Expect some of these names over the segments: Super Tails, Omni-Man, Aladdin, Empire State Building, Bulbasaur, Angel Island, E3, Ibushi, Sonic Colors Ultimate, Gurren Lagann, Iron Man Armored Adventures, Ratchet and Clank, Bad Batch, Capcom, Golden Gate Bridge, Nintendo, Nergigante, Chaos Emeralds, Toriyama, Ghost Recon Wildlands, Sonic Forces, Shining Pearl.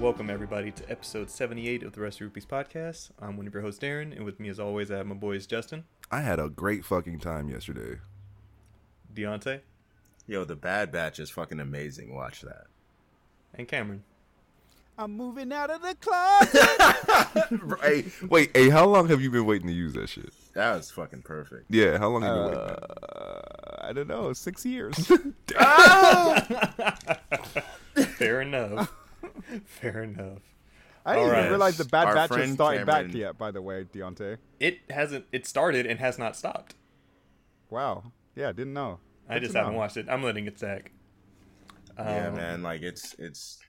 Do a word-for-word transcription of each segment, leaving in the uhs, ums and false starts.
Welcome, everybody, to episode seventy-eight of the Rusty Rupees podcast. I'm one of your hosts, Darren, and with me, as always, I have my boys, Justin. I had a great fucking time yesterday. Deontay. Yo, the Bad Batch is fucking amazing. Watch that. And Cameron. I'm moving out of the closet. Right. Wait, hey, how long have you been waiting to use that shit? That was fucking perfect. Yeah, how long have you been uh, waiting? Uh, I don't know, six years. Oh! Fair enough. Fair enough. I didn't All even right. realize the Bad Our Batch is starting Cameron. back yet, by the way, Deontay. It hasn't. It started and has not stopped. Wow. Yeah, didn't know. Good I just haven't know. watched it. I'm letting it sack. Um, yeah, man. Like, it's it's.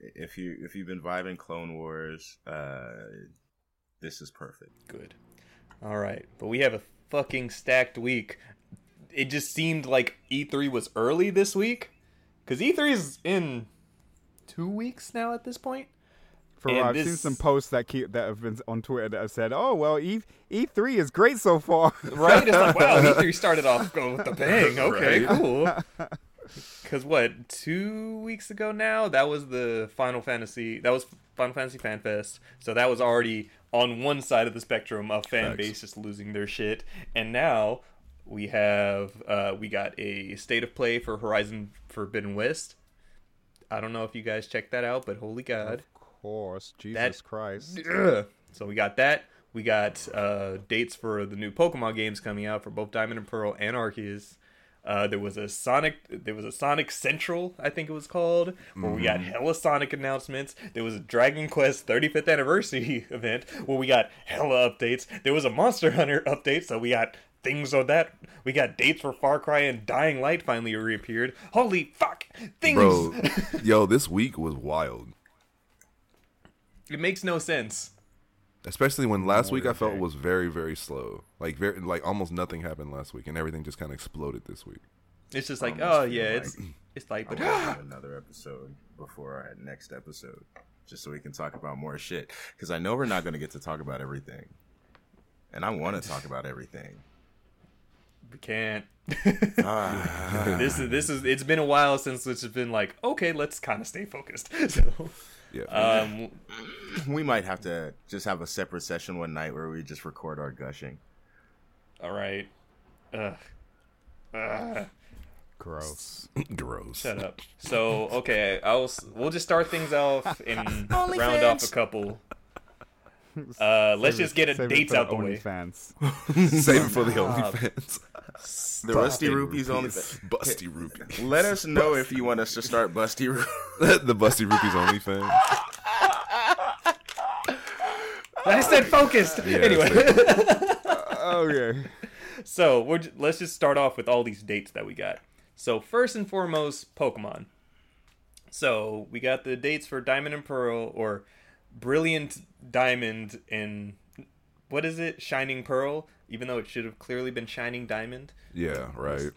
If you if you've been vibing Clone Wars, uh, this is perfect. Good. All right, but we have a fucking stacked week. It just seemed like E three was early this week, because E three is in two weeks now at this point. For and I've this... seen some posts that keep that have been on Twitter that have said, "Oh well, E E3 is great so far." Right? It's like, wow, E three started off with a bang. Okay, right. Cool. Because what, two weeks ago now, that was the Final Fantasy, that was Final Fantasy Fan Fest, so that was already on one side of the spectrum of fan Facts. base just losing their shit, and now we have, uh, we got a state of play for Horizon Forbidden West. I don't know if you guys checked that out, but holy God. Of course, Jesus that, Christ. Ugh. So we got that, we got uh, dates for the new Pokemon games coming out for both Diamond and Pearl and Arceus. Uh, there was a Sonic, there was a Sonic Central, I think it was called, where mm-hmm. we got hella Sonic announcements. There was a Dragon Quest thirty-fifth anniversary event where we got hella updates. There was a Monster Hunter update, so we got things on that. We got dates for Far Cry and Dying Light finally reappeared. Holy fuck, things! Bro, yo, this week was wild. It makes no sense. Especially when last week I felt was very, very slow. Like, very, like almost nothing happened last week, and everything just kind of exploded this week. It's just like, oh yeah, like, it's it's like, but another episode before our next episode, just so we can talk about more shit. Because I know we're not going to get to talk about everything, and I want to talk about everything. We can't. ah. This is this is. It's been a while since it's been like, okay, let's kind of stay focused. So. Yeah. Um, we might have to just have a separate session one night where we just record our gushing. All right. Ugh. Ugh. Gross. Gross. Shut up. So, okay, I'll we'll just start things off and round fans. off a couple. Uh, let's just get a dates out the way. Fans. Save it for the OnlyFans. The Rusty Rupees OnlyFans. Busty Rupees. Let us know busty if you want us to start Busty Rupees. The Busty Rupees OnlyFans. I said focused. Yeah, anyway. uh, okay. So we're j- let's just start off with all these dates that we got. So first and foremost, Pokemon. So we got the dates for Diamond and Pearl, or Brilliant Diamond and what is it? Shining Pearl, even though it should have clearly been Shining Diamond. Yeah, right.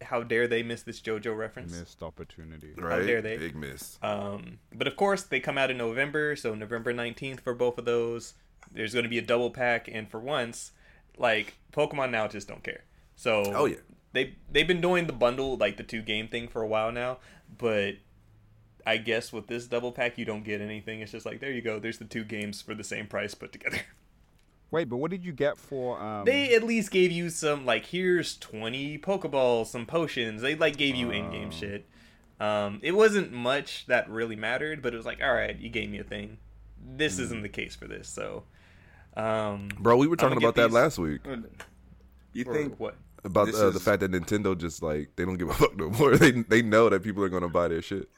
How dare they miss this JoJo reference? Missed opportunity. Right? How dare they? Big miss. Um, but of course, they come out in November, so November nineteenth for both of those. There's going to be a double pack, and for once, like, Pokemon now just don't care. So oh, yeah. they, they've been doing the bundle, like the two-game thing for a while now, but I guess with this double pack, you don't get anything. It's just like, there you go. There's the two games for the same price put together. Wait, but what did you get for? Um... They at least gave you some, like, here's twenty Pokeballs, some potions. They, like, gave you um... in-game shit. Um, it wasn't much that really mattered, but it was like, all right, you gave me a thing. This mm. isn't the case for this, so. Um, Bro, we were talking about that these... last week. You or think what? About uh, is... the fact that Nintendo just, like, they don't give a fuck no more. They, they know that people are going to buy their shit.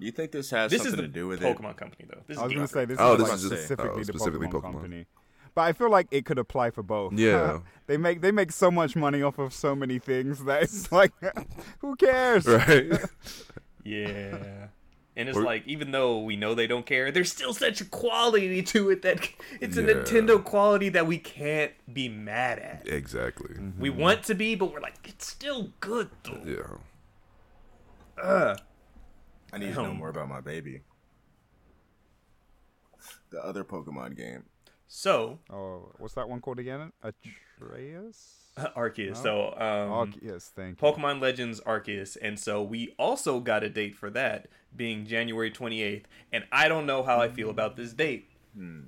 Do you think this has this something to do with Pokemon it? Pokemon Company, though. This I was going to say, this oh, is, this like is specifically, oh, specifically the Pokemon, Pokemon Company. But I feel like it could apply for both. Yeah. they make they make so much money off of so many things that it's like, who cares? Right. Yeah. And it's or, like, even though we know they don't care, there's still such a quality to it that it's yeah. a Nintendo quality that we can't be mad at. Exactly. Mm-hmm. We want to be, but we're like, it's still good, though. Yeah. Ugh. I need to know more about my baby. The other Pokemon game. So, oh, what's that one called again? Atreus? Arceus. No? So, um, Arceus, thank you. Pokemon Legends Arceus. And so we also got a date for that, being January twenty-eighth. And I don't know how I feel about this date. Hmm.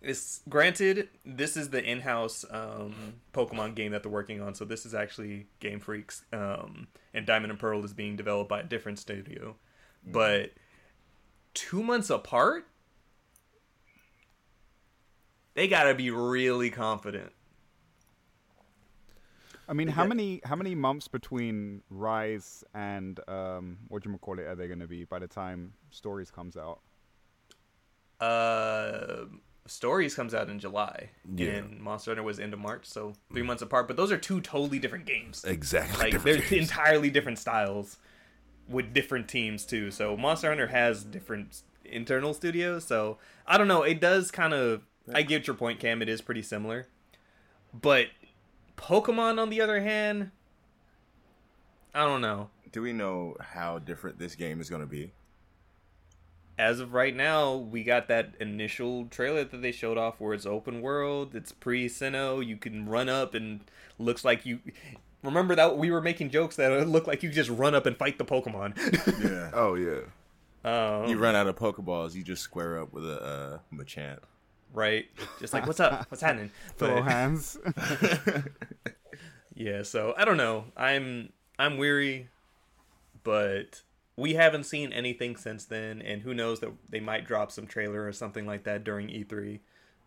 It's, granted, this is the in-house um, Pokemon game that they're working on. So this is actually Game Freak's. Um, and Diamond and Pearl is being developed by a different studio. Hmm. But two months apart? They gotta be really confident. I mean, how many how many months between Rise and um, whatchamacallit are they gonna be by the time Stories comes out? Uh, Stories comes out in July, yeah. And Monster Hunter was end of March, so three months apart. But those are two totally different games. Exactly, like they're games. Entirely different styles with different teams too. So Monster Hunter has different internal studios. So I don't know. It does kind of. I get your point, Cam. It is pretty similar. But Pokemon, on the other hand, I don't know. Do we know how different this game is going to be? As of right now, we got that initial trailer that they showed off where it's open world. It's pre-Sinnoh. You can run up and looks like you... Remember that we were making jokes that it looked like you just run up and fight the Pokemon. Yeah. Oh, yeah. Um, you run out of Pokeballs. You just square up with a uh, Machamp. Right, just like what's up, what's happening? Throw hands. Yeah, so I don't know. I'm I'm weary, but we haven't seen anything since then, and who knows that they might drop some trailer or something like that during E three,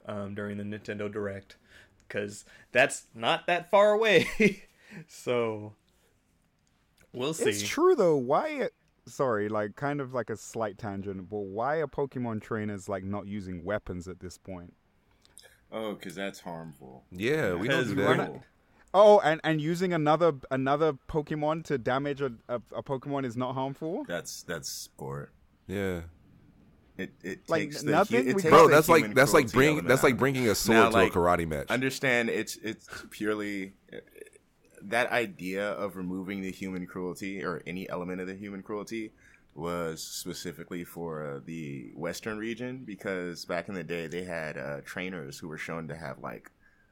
um, during the Nintendo Direct, because that's not that far away. So we'll see. It's true though. Why? Sorry, like kind of like a slight tangent, but why are Pokemon trainers like not using weapons at this point? Oh, because that's harmful. Yeah, we don't do that. Not... Oh, and, and using another another Pokemon to damage a, a, a Pokemon is not harmful. That's that's sport. Yeah. It it like takes nothing. The, it takes bro, that's like that's like bring that's out. Like bringing a sword now, to like, a karate match. Understand? It's it's purely. That idea of removing the human cruelty or any element of the human cruelty was specifically for uh, the Western region, because back in the day they had uh, trainers who were shown to have like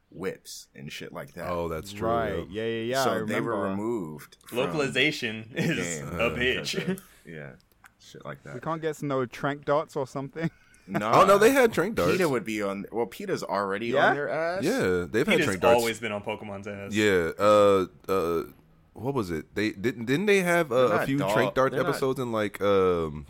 whips and shit like that. Oh, that's true. Right. Yeah, yeah, yeah. So I they remember. Were removed. Localization is a bitch. Of, yeah, shit like that. We can't get no trank dots or something. No. Oh no, they had Trank Darts. PETA would be on. Well, PETA's already yeah? on their ass. Yeah, they've PETA's had Trank Darts. Always been on Pokemon's ass. Yeah. Uh. Uh. What was it? They didn't. Didn't they have uh, a few dog. Trank Dart episodes not... in like um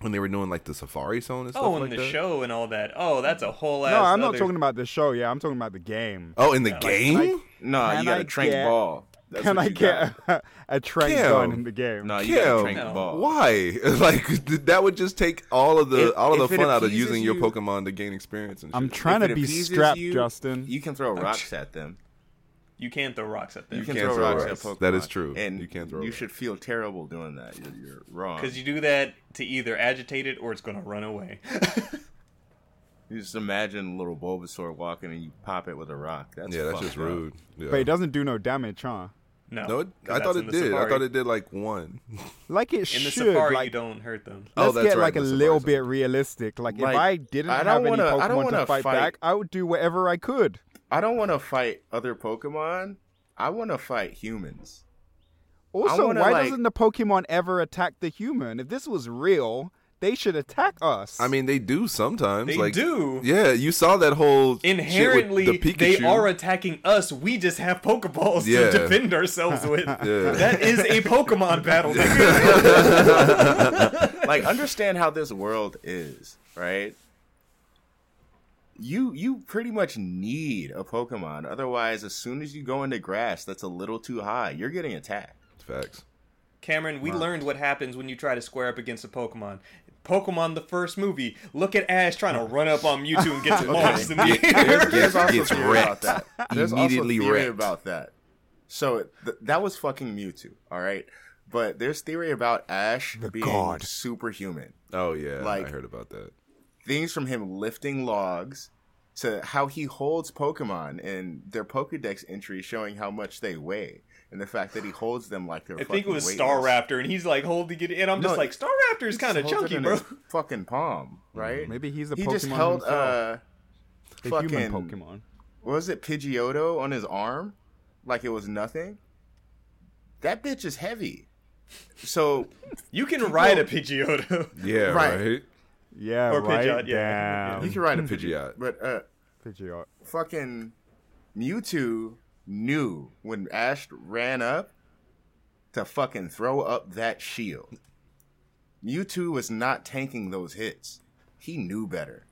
when they were doing like the Safari Zone and stuff oh, and like that. Oh, in the show and all that. Oh, that's a whole ass. No, I'm not other... talking about the show. Yeah, I'm talking about the game. Oh, in the yeah, game? Like, like, no, you got a Trank get... ball. That's Can I get a, a trank gun in the game? No, you got a trank no. ball. Why? Like that would just take all of the if, all of the fun out of using you, your Pokemon to gain experience. And shit. I'm trying if to be strapped, you, Justin. You can throw rocks at them. You can't throw rocks at them. You, you can throw, throw rocks, rocks at Pokemon. That is true. And you can throw. You should feel terrible doing that. You're, you're wrong. Because you do that to either agitate it or it's going to run away. You just imagine a little Bulbasaur walking and you pop it with a rock. That's yeah, that's just up. Rude. Yeah. But it doesn't do no damage, huh? No. No, it, I thought it did. Safari. I thought it did like one. Like it in should. In the Safari, like, you don't hurt them. Let's oh, that's get right, like a little bit realistic. Like, like if I didn't I have wanna, any Pokemon to fight, fight back, I would do whatever I could. I don't want to fight other Pokemon. I want to fight humans. Also, wanna, why like, doesn't the Pokemon ever attack the human? If this was real... They should attack us. I mean, they do sometimes. They like, do. Yeah, you saw that whole inherently. Shit with the Pikachu. They are attacking us. We just have Pokeballs yeah. to defend ourselves with. Yeah. That is a Pokemon battle. Like, understand how this world is, right? You you pretty much need a Pokemon. Otherwise, as soon as you go into grass, that's a little too high. You're getting attacked. Facts. Cameron, we wow. learned what happens when you try to square up against a Pokemon. Pokemon, the first movie. Look at Ash trying to run up on Mewtwo and gets launched in the air. There's, there's also gets theory wrecked. About that. There's Immediately also theory wrecked. About that. So th- that was fucking Mewtwo, all right? But there's theory about Ash the being God. Superhuman. Oh, yeah. Like, I heard about that. Things from him lifting logs to how he holds Pokemon and their Pokedex entry showing how much they weigh. And the fact that he holds them like they're fucking I think it was weightless. Star Raptor, and he's like holding it, and I'm no, just like, Star Raptor is kind of chunky, bro. His fucking palm, right? Mm, maybe he's a he Pokemon. He just held uh, The fucking human Pokemon. What was it, Pidgeotto on his arm? Like it was nothing? That bitch is heavy. So you can people, ride a Pidgeotto. Yeah, right. right. Yeah, or right Pidgeot, yeah. You can ride a Pidgeot. But uh Pidgeot. Fucking Mewtwo knew when Ash ran up to fucking throw up that shield. Mewtwo was not tanking those hits. He knew better.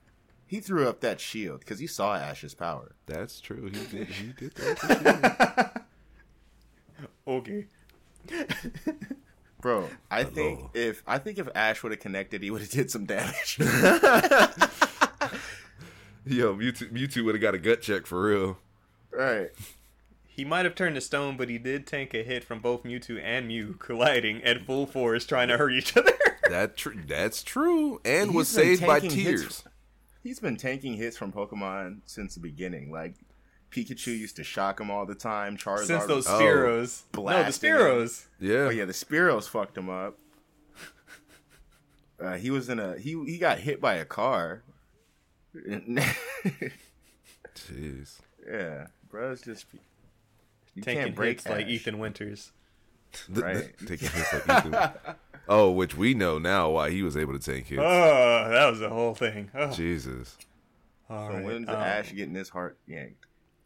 He threw up that shield because he saw Ash's power. That's true. He did he did that. Okay. Bro, I Hello. think if I think if Ash would have connected, he would have did some damage. Yo, Mewtwo, Mewtwo would have got a gut check for real. Right. He might have turned to stone, but he did tank a hit from both Mewtwo and Mew colliding at full force, trying to hurt each other. that tr- that's true, and he's was saved by tears. Hits. He's been tanking hits from Pokemon since the beginning, like. Pikachu used to shock him all the time. Charizard Since those Spearows. Oh. No, the Spearows. Yeah. Oh, yeah, the Spearows fucked him up. Uh, he was in a... He he got hit by a car. Jeez. Yeah. Bro, it's just... You Taking can't break hits like Ethan Winters. Right? Taking hits like Ethan Winters. Oh, which we know now why he was able to take hits. Oh, that was the whole thing. Oh. Jesus. All so right. When's um, Ash getting his heart yanked?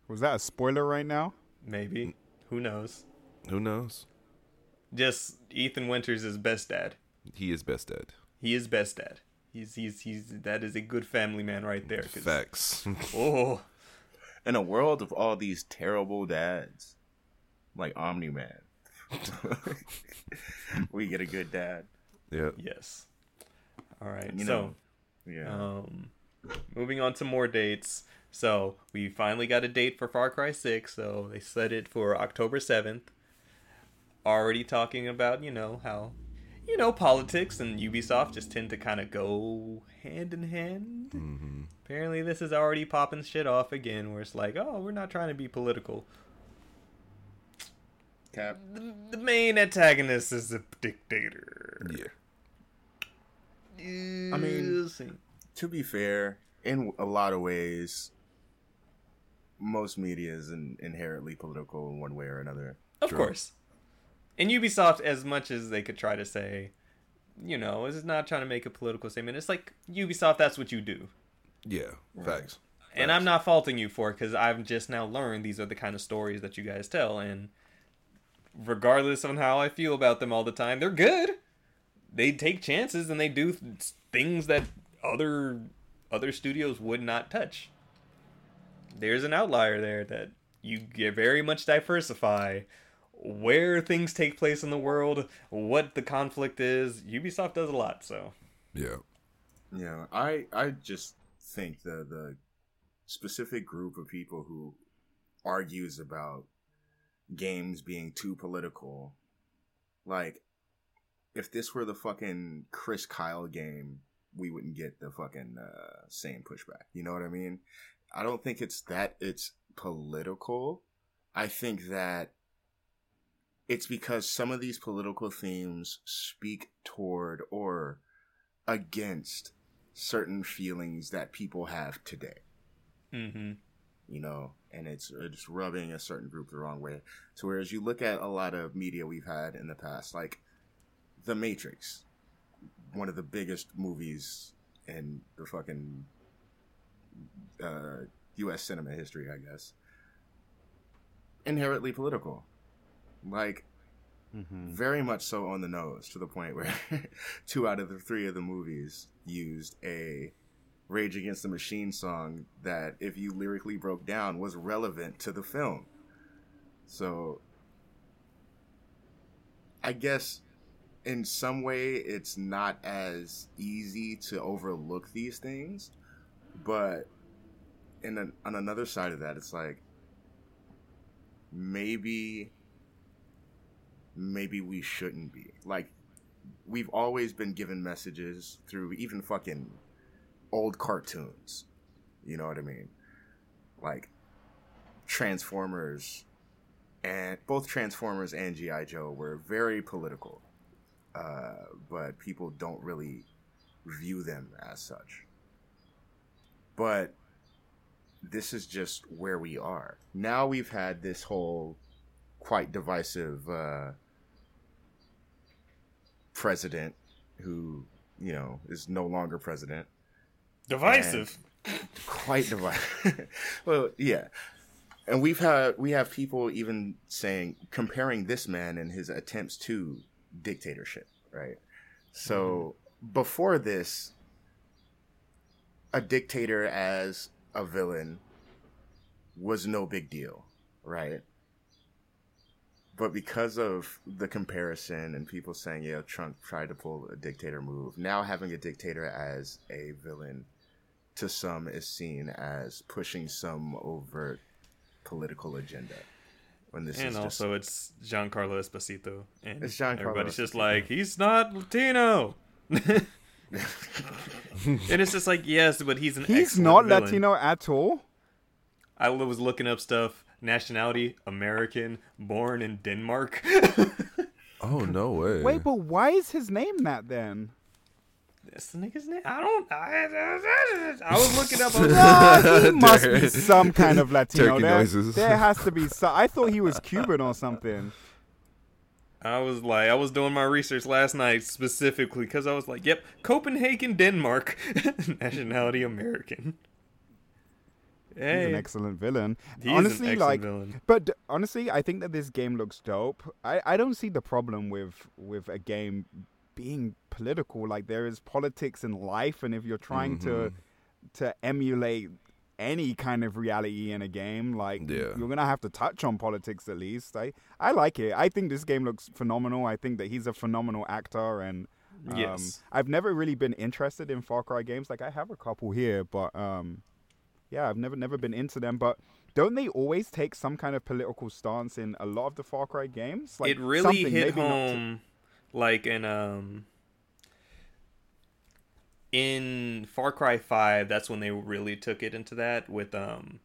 Was that a spoiler right now? Maybe. Who knows? Who knows? Just Ethan Winters is best dad. He is best dad. He is best dad. He's he's he's that is a good family man right there. Facts. Oh. In a world of all these terrible dads, like Omni-Man, we get a good dad. Yeah. Yes. All right. You so, know. Yeah. Um, moving on to more dates. So, we finally got a date for Far Cry six, so they set it for October seventh. Already talking about, you know, how, you know, politics and Ubisoft just tend to kind of go hand in hand. Mm-hmm. Apparently, this is already popping shit off again, where it's like, oh, we're not trying to be political. Cap. The, the main antagonist is the dictator. Yeah. I mean, to be fair, in a lot of ways... Most media is in, inherently political in one way or another. Of True. course. And Ubisoft, as much as they could try to say, you know, is not trying to make a political statement. It's like, Ubisoft, that's what you do. Yeah, right. Facts. And facts. I'm not faulting you for it, because I've just now learned these are the kind of stories that you guys tell. And regardless of how I feel about them all the time, they're good. They take chances and they do things that other other studios would not touch. There's an outlier there that you very much diversify where things take place in the world, what the conflict is. Ubisoft does a lot, so. Yeah. Yeah, I I just think the, the specific group of people who argues about games being too political, like, if this were the fucking Chris Kyle game, we wouldn't get the fucking uh, same pushback. You know what I mean? I don't think it's that it's political. I think that it's because some of these political themes speak toward or against certain feelings that people have today. Mm-hmm. You know, and it's, it's rubbing a certain group the wrong way. So whereas you look at a lot of media we've had in the past, like The Matrix, one of the biggest movies in the fucking... Uh, U S cinema history, I guess. Inherently political. Like, mm-hmm. very much so on the nose, to the point where two out of the three of the movies used a Rage Against the Machine song that, if you lyrically broke down, was relevant to the film. So, I guess in some way it's not as easy to overlook these things. But in an, on another side of that, it's like, maybe, maybe we shouldn't be. Like, we've always been given messages through even fucking old cartoons. You know what I mean? Like, Transformers, and both Transformers and G I. Joe were very political. Uh, but people don't really view them as such. But this is just where we are. Now we've had this whole quite divisive uh, president who, you know, is no longer president. Divisive? Quite divisive. Well, yeah. And we've had, we have people even saying, comparing this man and his attempts to dictatorship, right? So mm-hmm. before this, a dictator as a villain was no big deal, right? But because of the comparison and people saying, yeah, Trump tried to pull a dictator move, now having a dictator as a villain to some is seen as pushing some overt political agenda. When this and is also just, it's Giancarlo Esposito. And it's Giancarlo everybody's Esposito. Just like, he's not Latino. And it's just like, yes, but he's an He's not villain. Latino at all? I was looking up stuff. Nationality, American, born in Denmark. Oh, no way. Wait, but why is his name that then? That's the nigga's name? I don't... I, I, I was looking up... No, he must be some kind of Latino. Turkey there, noises. There has to be some... I thought he was Cuban or something. I was like... I was doing my research last night specifically because I was like, yep, Copenhagen, Denmark. Nationality, American. Hey. He's an excellent villain. He's honestly, an excellent like, villain. But d- honestly, I think that this game looks dope. I, I don't see the problem with with a game... being political. Like, there is politics in life, and if you're trying mm-hmm. to to emulate any kind of reality in a game, like yeah. you're gonna have to touch on politics at least. I I like it. I think this game looks phenomenal. I think that he's a phenomenal actor, and um, yes, I've never really been interested in Far Cry games. Like, I have a couple here, but um, yeah, I've never never been into them. But don't they always take some kind of political stance in a lot of the Far Cry games? Like, it really hit home. Not to- Like in um in Far Cry five, that's when they really took it into that with um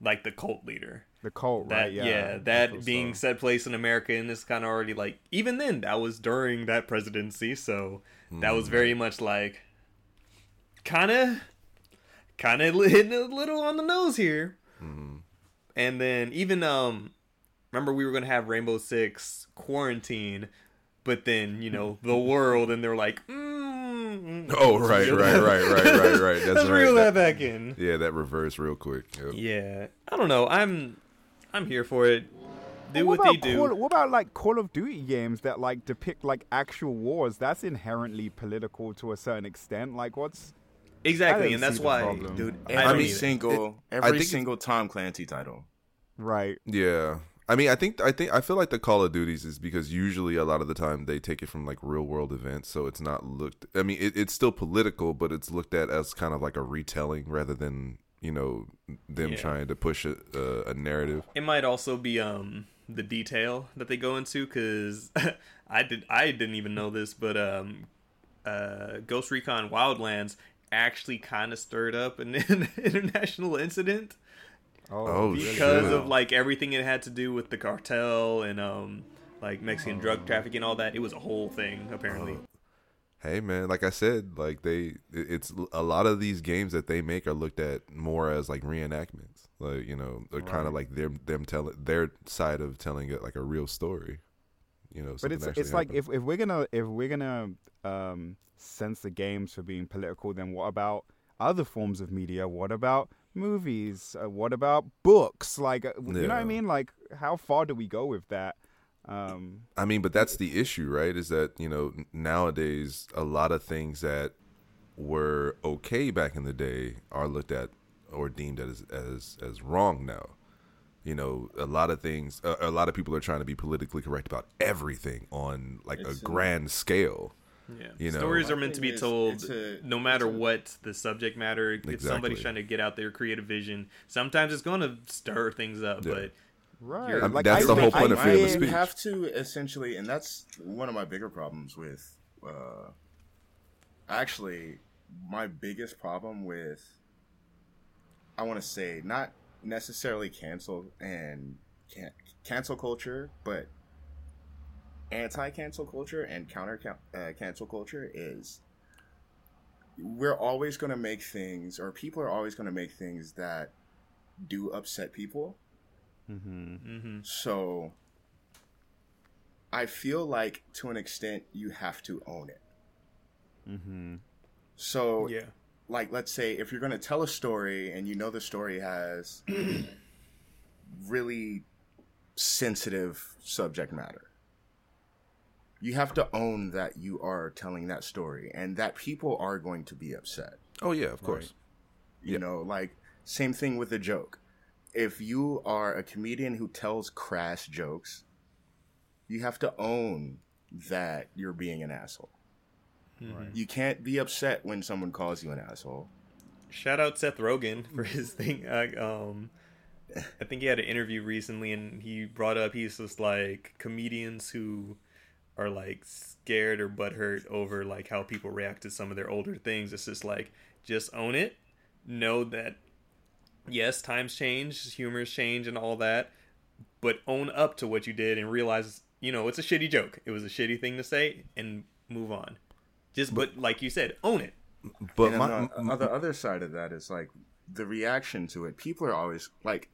like the cult leader. The cult, that, right? Yeah, yeah that being so. set place in America, and it's kind of already like, even then that was during that presidency, so mm. that was very much like kind of kind of hitting a little on the nose here. Mm. And then even um remember we were gonna have Rainbow Six Quarantine. But then, you know, the world, and they're like, mm, oh, right, right, right, right, right, right. That's Let's right. reel that, that back in. Yeah, that reversed real quick. Yep. Yeah. I don't know. I'm I'm here for it. Do what, what they do. Call, what about, like, Call of Duty games that, like, depict, like, actual wars? That's inherently political to a certain extent. Like, what's... Exactly, and that's why, problem. dude, every I mean, single, it, every single Tom Clancy title. Right. Yeah. I mean, I think I think I feel like the Call of Duties is because usually a lot of the time they take it from like real world events, so it's not looked. I mean, it, it's still political, but it's looked at as kind of like a retelling rather than, you know, them yeah. trying to push a, uh, a narrative. It might also be um the detail that they go into, because I did I didn't even know this, but um uh Ghost Recon Wildlands actually kind of stirred up an international incident. Oh, because shit. of like everything it had to do with the cartel and um like Mexican oh. drug trafficking and all that. It was a whole thing, apparently. Oh. Hey man, like I said, like they it's a lot of these games that they make are looked at more as like reenactments. Like, you know, they're right. kind of like them them telling their side of telling it like a real story. You know, but it's it's happened. Like if, if we're gonna if we're gonna um sense the games for being political, then what about other forms of media? What about movies? Uh, what about books? Like, uh, you yeah. know what I mean? Like, how far do we go with that? Um, I mean, but that's the issue, right? Is that, you know, nowadays a lot of things that were okay back in the day are looked at or deemed as as, as wrong now. You know, a lot of things, a, a lot of people are trying to be politically correct about everything on like it's a so- grand scale. Yeah, you know, stories are meant to be told a, no matter a, what the subject matter. Exactly. If somebody's trying to get out their creative vision, sometimes it's going to stir things up. Yeah. But right, I mean, like, that's I, the whole I, point I, of freedom of speech. You have to essentially, and that's one of my bigger problems with. Uh, actually, my biggest problem with, I want to say, not necessarily cancel and can, cancel culture, but anti-cancel culture and counter-cancel uh, culture is we're always going to make things, or people are always going to make things that do upset people. Mm-hmm. Mm-hmm. So I feel like to an extent you have to own it. Mm-hmm. So yeah. Like, let's say if you're going to tell a story and you know the story has really sensitive subject matter, you have to own that you are telling that story and that people are going to be upset. Oh, yeah, of course. Right? You yeah. know, like, same thing with a joke. If you are a comedian who tells crass jokes, you have to own that you're being an asshole. Right. You can't be upset when someone calls you an asshole. Shout out Seth Rogen for his thing. I, um, I think he had an interview recently, and he brought up, he's just like, comedians who are like scared or butthurt over like how people react to some of their older things. It's just like, just own it. Know that, yes, times change, humors change and all that, but own up to what you did and realize, you know, it's a shitty joke. It was a shitty thing to say and move on. Just, but, but like you said, own it. But my, on, the, my, on the other side of that is like the reaction to it. People are always like,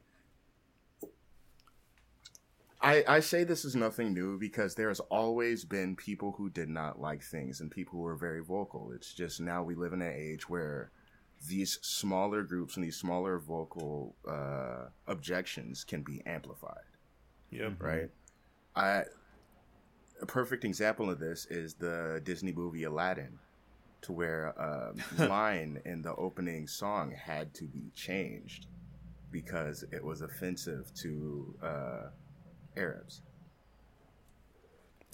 I, I say this is nothing new because there has always been people who did not like things and people who were very vocal. It's just now we live in an age where these smaller groups and these smaller vocal uh, objections can be amplified. Yeah. Right. I. A perfect example of this is the Disney movie Aladdin, to where a line in the opening song had to be changed because it was offensive to uh, Arabs.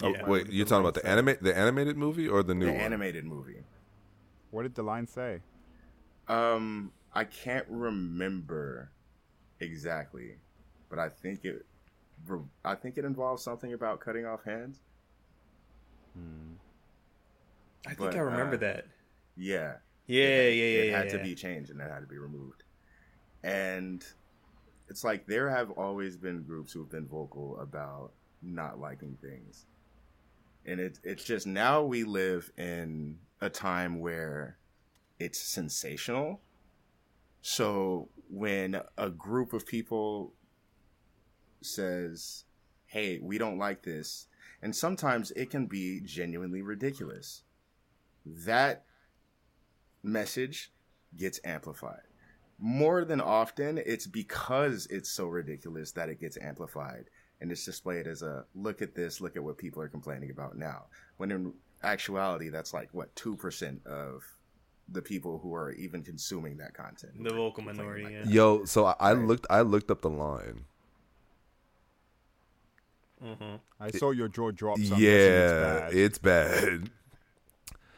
Oh yeah. Wait, you're talking about the anima- the animated movie or the new the one? The animated movie. What did the line say? Um, I can't remember exactly, but I think it I think it involves something about cutting off hands. Hmm. I think but, I remember uh, that. Yeah. Yeah, it, yeah, yeah. It yeah, had yeah. to be changed and it had to be removed. And it's like there have always been groups who've been vocal about not liking things. And it, it's just now we live in a time where it's sensational. So when a group of people says, hey, we don't like this, and sometimes it can be genuinely ridiculous, that message gets amplified. More than often, it's because it's so ridiculous that it gets amplified, and it's displayed as a, look at this, look at what people are complaining about now. When in actuality, that's like, what, two percent of the people who are even consuming that content. The vocal minority, like yeah. Yo, so I, I looked, I looked up the line. Mm-hmm. I it, saw your jaw drop. Something. Yeah, it's bad. It's bad.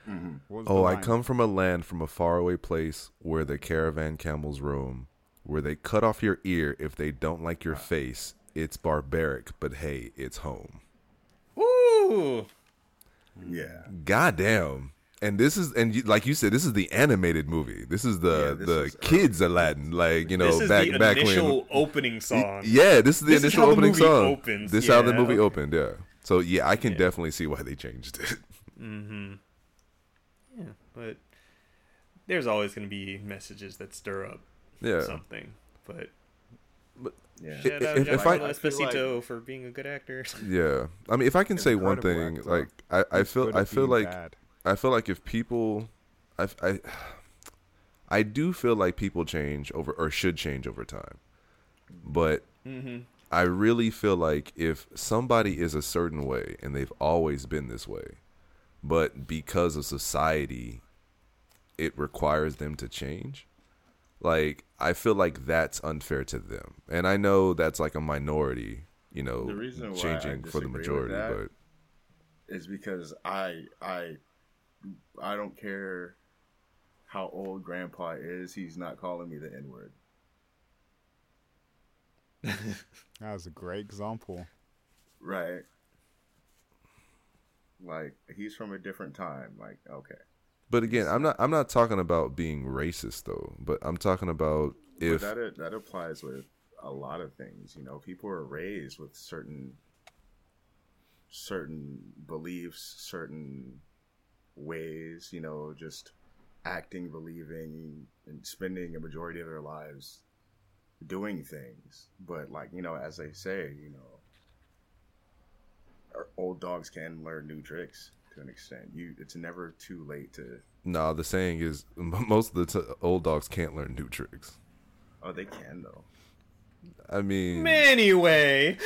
Mm-hmm. Oh, I come from a land, from a faraway place where the caravan camels roam, where they cut off your ear if they don't like your wow. face. It's barbaric, but hey, it's home. Ooh, yeah. Goddamn. And this is, and you, like you said, this is the animated movie. This is the yeah, this the is, kids uh, Aladdin, like you know, this is back the back when initial opening song. Yeah, this is the this initial is opening the song. Opens. This is yeah. how the movie opened. Yeah, so yeah, I can yeah. definitely see why they changed it. Mm-hmm. Yeah, but there's always going to be messages that stir up yeah. something. But but yeah. shout out Giancarlo Esposito like, for being a good actor. Yeah, I mean, if I can it's say one thing, actor. like I I feel I feel like. Bad. I feel like if people, I, I, I do feel like people change over or should change over time, but mm-hmm. I really feel like if somebody is a certain way and they've always been this way, but because of society, it requires them to change. Like, I feel like that's unfair to them. And I know that's like a minority, you know, the reason why changing I for the majority, but is because I, I, I don't care how old Grandpa is. He's not calling me the N-word. That was a great example. Right. Like, he's from a different time. Like, okay. But again, I'm not I'm not talking about being racist, though. But I'm talking about if... But that, that applies with a lot of things. You know, people are raised with certain certain beliefs, certain... ways, you know, just acting, believing, and spending a majority of their lives doing things. But, like, you know, as they say, you know, old dogs can learn new tricks to an extent. You, it's never too late to... Nah, the saying is most of the t- old dogs can't learn new tricks. Oh, they can, though. I mean... Anyway,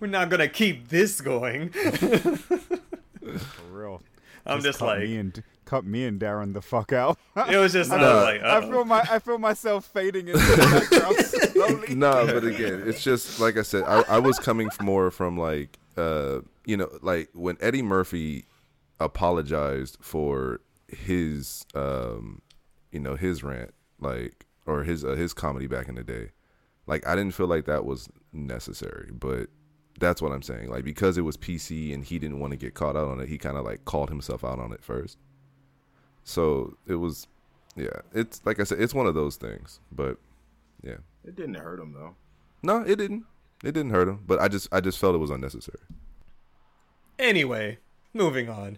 we're not going to keep this going. For real. I'm just, just cut like... Me and, cut me and Darren the fuck out. It was just... I, no, was like, I, feel my, I feel myself fading into the background slowly. No, but again, it's just, like I said, I, I was coming more from, like, uh, you know, like, when Eddie Murphy apologized for his, um, you know, his rant, like, or his uh, his comedy back in the day. Like, I didn't feel like that was necessary, but that's what I'm saying. Like, because it was P C and he didn't want to get caught out on it, he kind of, like, called himself out on it first. So, it was, yeah. It's, like I said, it's one of those things, but, yeah. It didn't hurt him, though. No, it didn't. It didn't hurt him, but I just I just felt it was unnecessary. Anyway, moving on.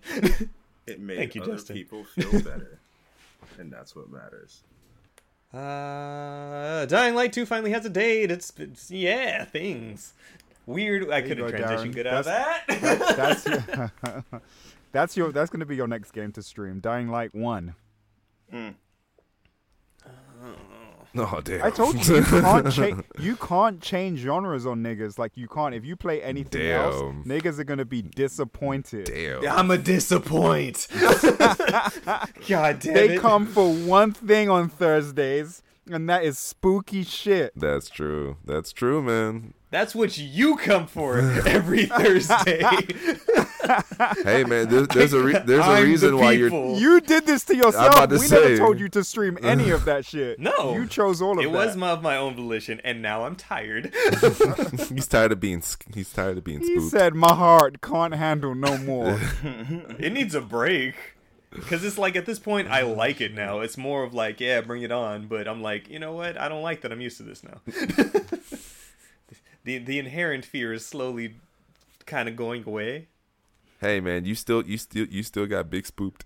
It made Thank you, other Justin. people feel better, and that's what matters. Uh, Dying Light two finally has a date. It's, it's yeah, things. Weird. I could have transitioned good out of that. that that's, your, that's your. That's going to be your next game to stream. Dying Light one. Mm. Oh. oh damn! I told you you can't change. You can't change genres on niggas. Like you can't. If you play anything damn. else, niggas are going to be disappointed. Damn! I'm a disappoint. God damn they it. They come for one thing on Thursdays, and that is spooky shit. That's true. That's true, man. That's what you come for every Thursday. Hey, man, there's, there's a re- there's a reason the why you're... You did this to yourself. I'm to we say. never told you to stream any of that shit. No. You chose all of it that. It was my, my own volition, and now I'm tired. He's tired of being He's tired of being spooked. He said, my heart can't handle no more. It needs a break. Because it's like, at this point, I like it now. It's more of like, yeah, bring it on. But I'm like, you know what? I don't like that. I'm used to this now. the The inherent fear is slowly kind of going away. Hey, man, you still you still, you still got big spooked.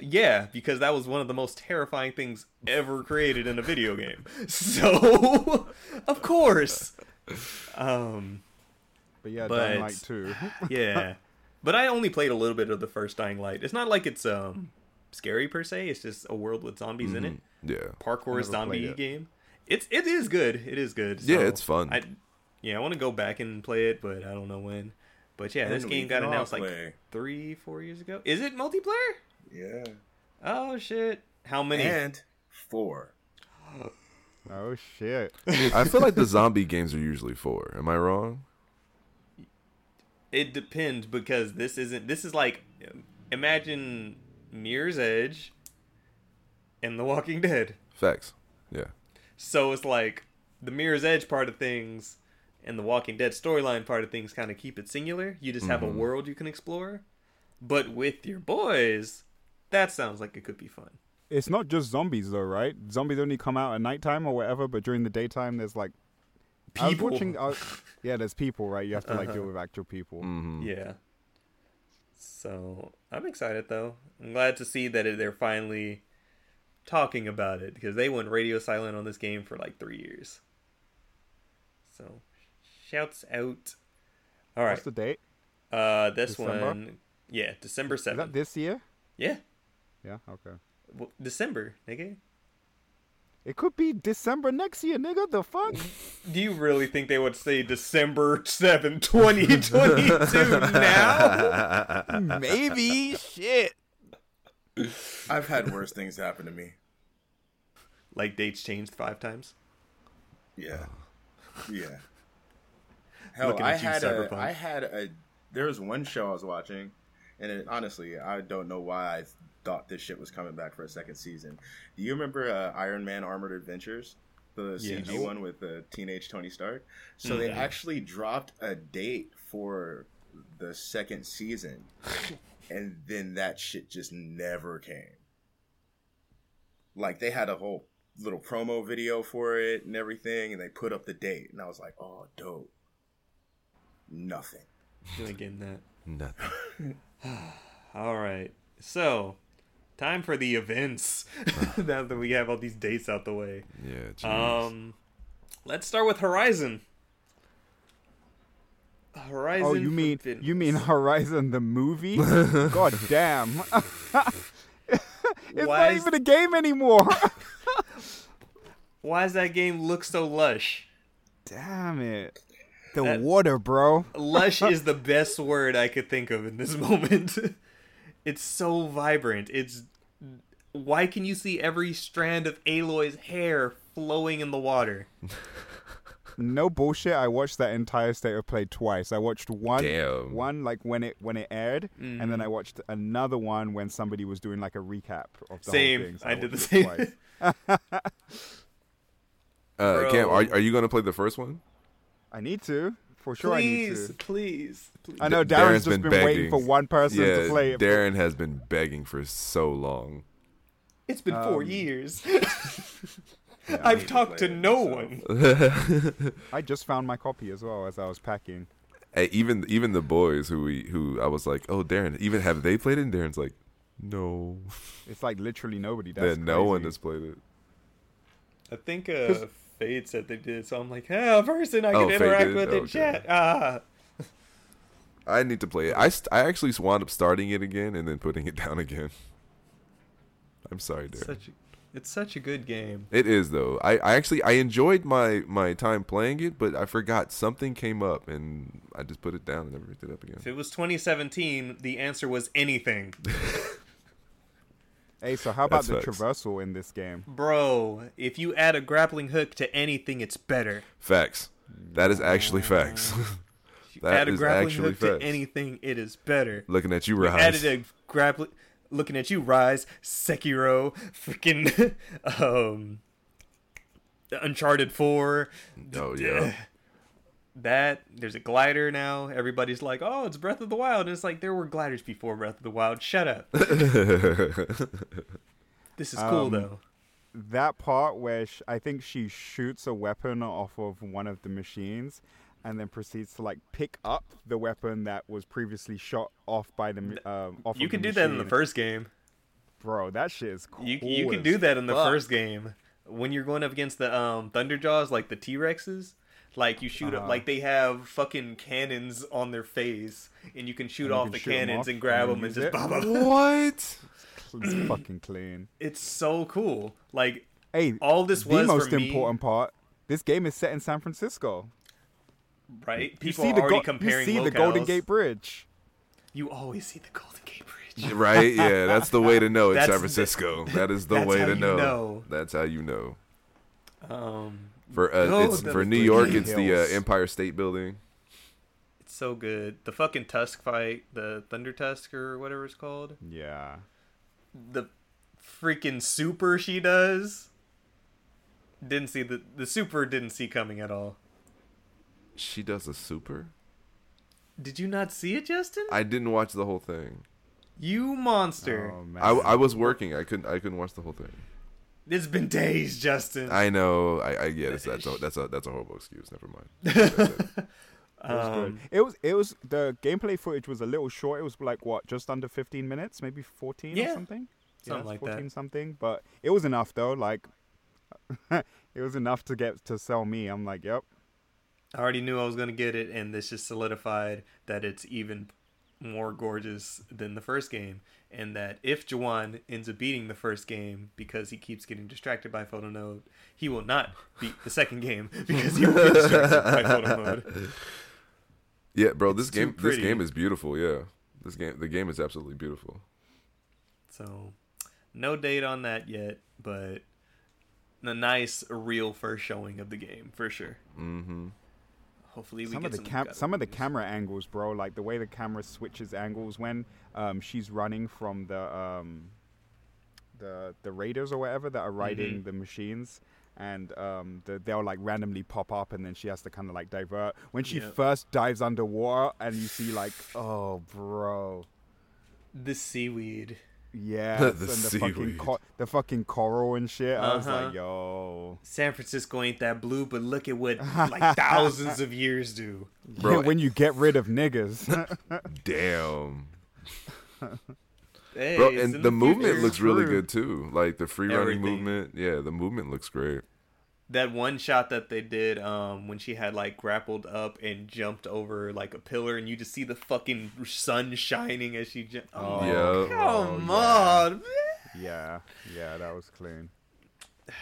Yeah, because that was one of the most terrifying things ever created in a video game. So, of course. Um, But yeah, but, Dying Light two. Yeah. But I only played a little bit of the first Dying Light. It's not like it's um, scary per se. It's just a world with zombies mm-hmm. in it. Yeah. Parkour zombie it. game. It's it is good. It is good. So yeah, it's fun. I, yeah, I want to go back and play it, but I don't know when. But yeah, and this game got announced play. like three, four years ago. Is it multiplayer? Yeah. Oh shit! How many? And four. Oh shit! I feel like the zombie games are usually four. Am I wrong? It depends because this isn't. This is like, imagine Mirror's Edge and The Walking Dead. Facts. Yeah. So it's like the Mirror's Edge part of things and the Walking Dead storyline part of things kind of keep it singular. You just have mm-hmm. a world you can explore, but with your boys, that sounds like it could be fun. It's not just zombies though, right? Zombies only come out at nighttime or whatever, but during the daytime, there's like. People. I was watching, I was, yeah, there's people, right? You have to like uh-huh. deal with actual people. Mm-hmm. Yeah. So I'm excited though. I'm glad to see that they're finally talking about it because they went radio silent on this game for like three years. So, shouts out! All right. What's the date? Uh, this December? one, yeah, December seventh. Is that this year? Yeah. Yeah. Okay. Well, December, nigga. It could be December next year, nigga. The fuck? Do you really think they would say December seventh, twenty twenty-two now? Maybe. Shit. I've had worse things happen to me. Like dates changed five times? Yeah. Yeah. Hell, I had, a, I had a... There was one show I was watching, and it, honestly, I don't know why I... thought this shit was coming back for a second season. Do you remember uh, Iron Man Armored Adventures? The yes. C G one with the uh, teenage Tony Stark? So mm-hmm. they actually dropped a date for the second season. And then that shit just never came. Like, they had a whole little promo video for it and everything. And they put up the date. And I was like, oh, dope. Nothing. You're getting that. Nothing. All right. So... Time for the events. Now that we have all these dates out the way. Yeah, geez. Um, Let's start with Horizon. Horizon. Oh, you mean you mean Horizon the movie? God damn! it's Why not is... even a game anymore. Why does that game look so lush? Damn it! The that... water, bro. Lush is the best word I could think of in this moment. It's so vibrant. It's why can you see every strand of Aloy's hair flowing in the water? No bullshit. I watched that entire State of Play twice. I watched one, Damn. one like when it when it aired, mm-hmm. and then I watched another one when somebody was doing like a recap of the same. Whole thing. So I, I did the same. Twice. uh, Cam, are are you gonna play the first one? I need to. For sure, please, I need to. Please, please. I know Darren's, Darren's just been, been waiting for one person yeah, to play it. Darren has been begging for so long. It's been um, four years. Yeah, I've talked to, to no myself. one. I just found my copy as well as I was packing. Hey, even even the boys who we who I was like, oh, Darren, even have they played it? And Darren's like, no. It's like literally nobody does. Yeah, no one has played it. I think uh, Fade said they did, so I'm like, hey, a person I oh, can interact with in okay. chat. Ah. I need to play it. I st- I actually wound up starting it again and then putting it down again. I'm sorry, Darren. Such a- It's such a good game. It is, though. I, I actually I enjoyed my, my time playing it, but I forgot something came up, and I just put it down and never picked it up again. If it was twenty seventeen, the answer was anything. Hey, so how about That's the facts. Traversal in this game? Bro, if you add a grappling hook to anything, it's better. Facts. That is actually facts. If you add a grappling hook facts. to anything, it is better. Looking at you, Rise. You added a grappling... Looking at you, Rise, Sekiro, freaking um, Uncharted four. Oh, yeah. That, there's a glider now. Everybody's like, oh, it's Breath of the Wild. And it's like, there were gliders before Breath of the Wild. Shut up. This is cool, um, though. That part where she, I think she shoots a weapon off of one of the machines. And then proceeds to like pick up the weapon that was previously shot off by the um. Off you can do machine. that in the first game, bro. That shit is cool. You, you can do that in the fuck. first game when you're going up against the um Thunderjaws, like the T Rexes. Like you shoot uh-huh. up, like they have fucking cannons on their face, and you can shoot and off can the shoot cannons off and grab and them and just blah, blah, blah. What? It's fucking clean. It's so cool. Like hey, all this the was the most for important me, part. This game is set in San Francisco. Right? People are already go- comparing locales. You see locales. the Golden Gate Bridge. You always see the Golden Gate Bridge. Right? Yeah, that's the way to know it's San Francisco. The, that is the way to know. know. That's how you know. Um, for uh, no, it's, for New York, hills. it's the uh, Empire State Building. It's so good. The fucking Tusk fight, the Thunder Tusk or whatever it's called. Yeah. The freaking super she does. Didn't see the the super didn't see coming at all. She does a super? Did you not see it, Justin? I didn't watch the whole thing. You monster. Oh, man. I, I was working. I couldn't I couldn't watch the whole thing. It's been days, Justin. I know. I, I get it. That's a, that's, a, that's a horrible excuse. Never mind. It was good. It was, it was, the gameplay footage was a little short. It was like, what, just under fifteen minutes? Maybe fourteen yeah. or something? Yeah, something like fourteen that. something. But it was enough, though. Like, it was enough to get to sell me. I'm like, yep. I already knew I was going to get it, and this just solidified that it's even more gorgeous than the first game, and that if Juwan ends up beating the first game because he keeps getting distracted by photo mode, he will not beat the second game because he will get distracted by photo mode. Yeah, bro, this it's game this game is beautiful, yeah. This game the game is absolutely beautiful. So, no date on that yet, but a nice real first showing of the game for sure. Mhm. Hopefully we some get of the cam- some some of the camera angles, bro. Like the way the camera switches angles when um, she's running from the um, the the raiders or whatever that are riding mm-hmm. the machines, and um, the, they'll like randomly pop up, and then she has to kind of like divert when she yep. first dives underwater, and you see like, oh, bro, the seaweed. Yeah, the, and the fucking cor- the fucking coral and shit. Uh-huh. I was like, "Yo, San Francisco ain't that blue, but look at what like thousands of years do, bro." Yeah, when you get rid of niggas, damn. Hey, bro, and the, the movement looks really good too. Like the free running movement. Yeah, the movement looks great. that one shot that they did um, when she had, like, grappled up and jumped over, like, a pillar, and you just see the fucking sun shining as she jumped. Oh, yep. come oh, on, yeah. man. Yeah, yeah, that was clean.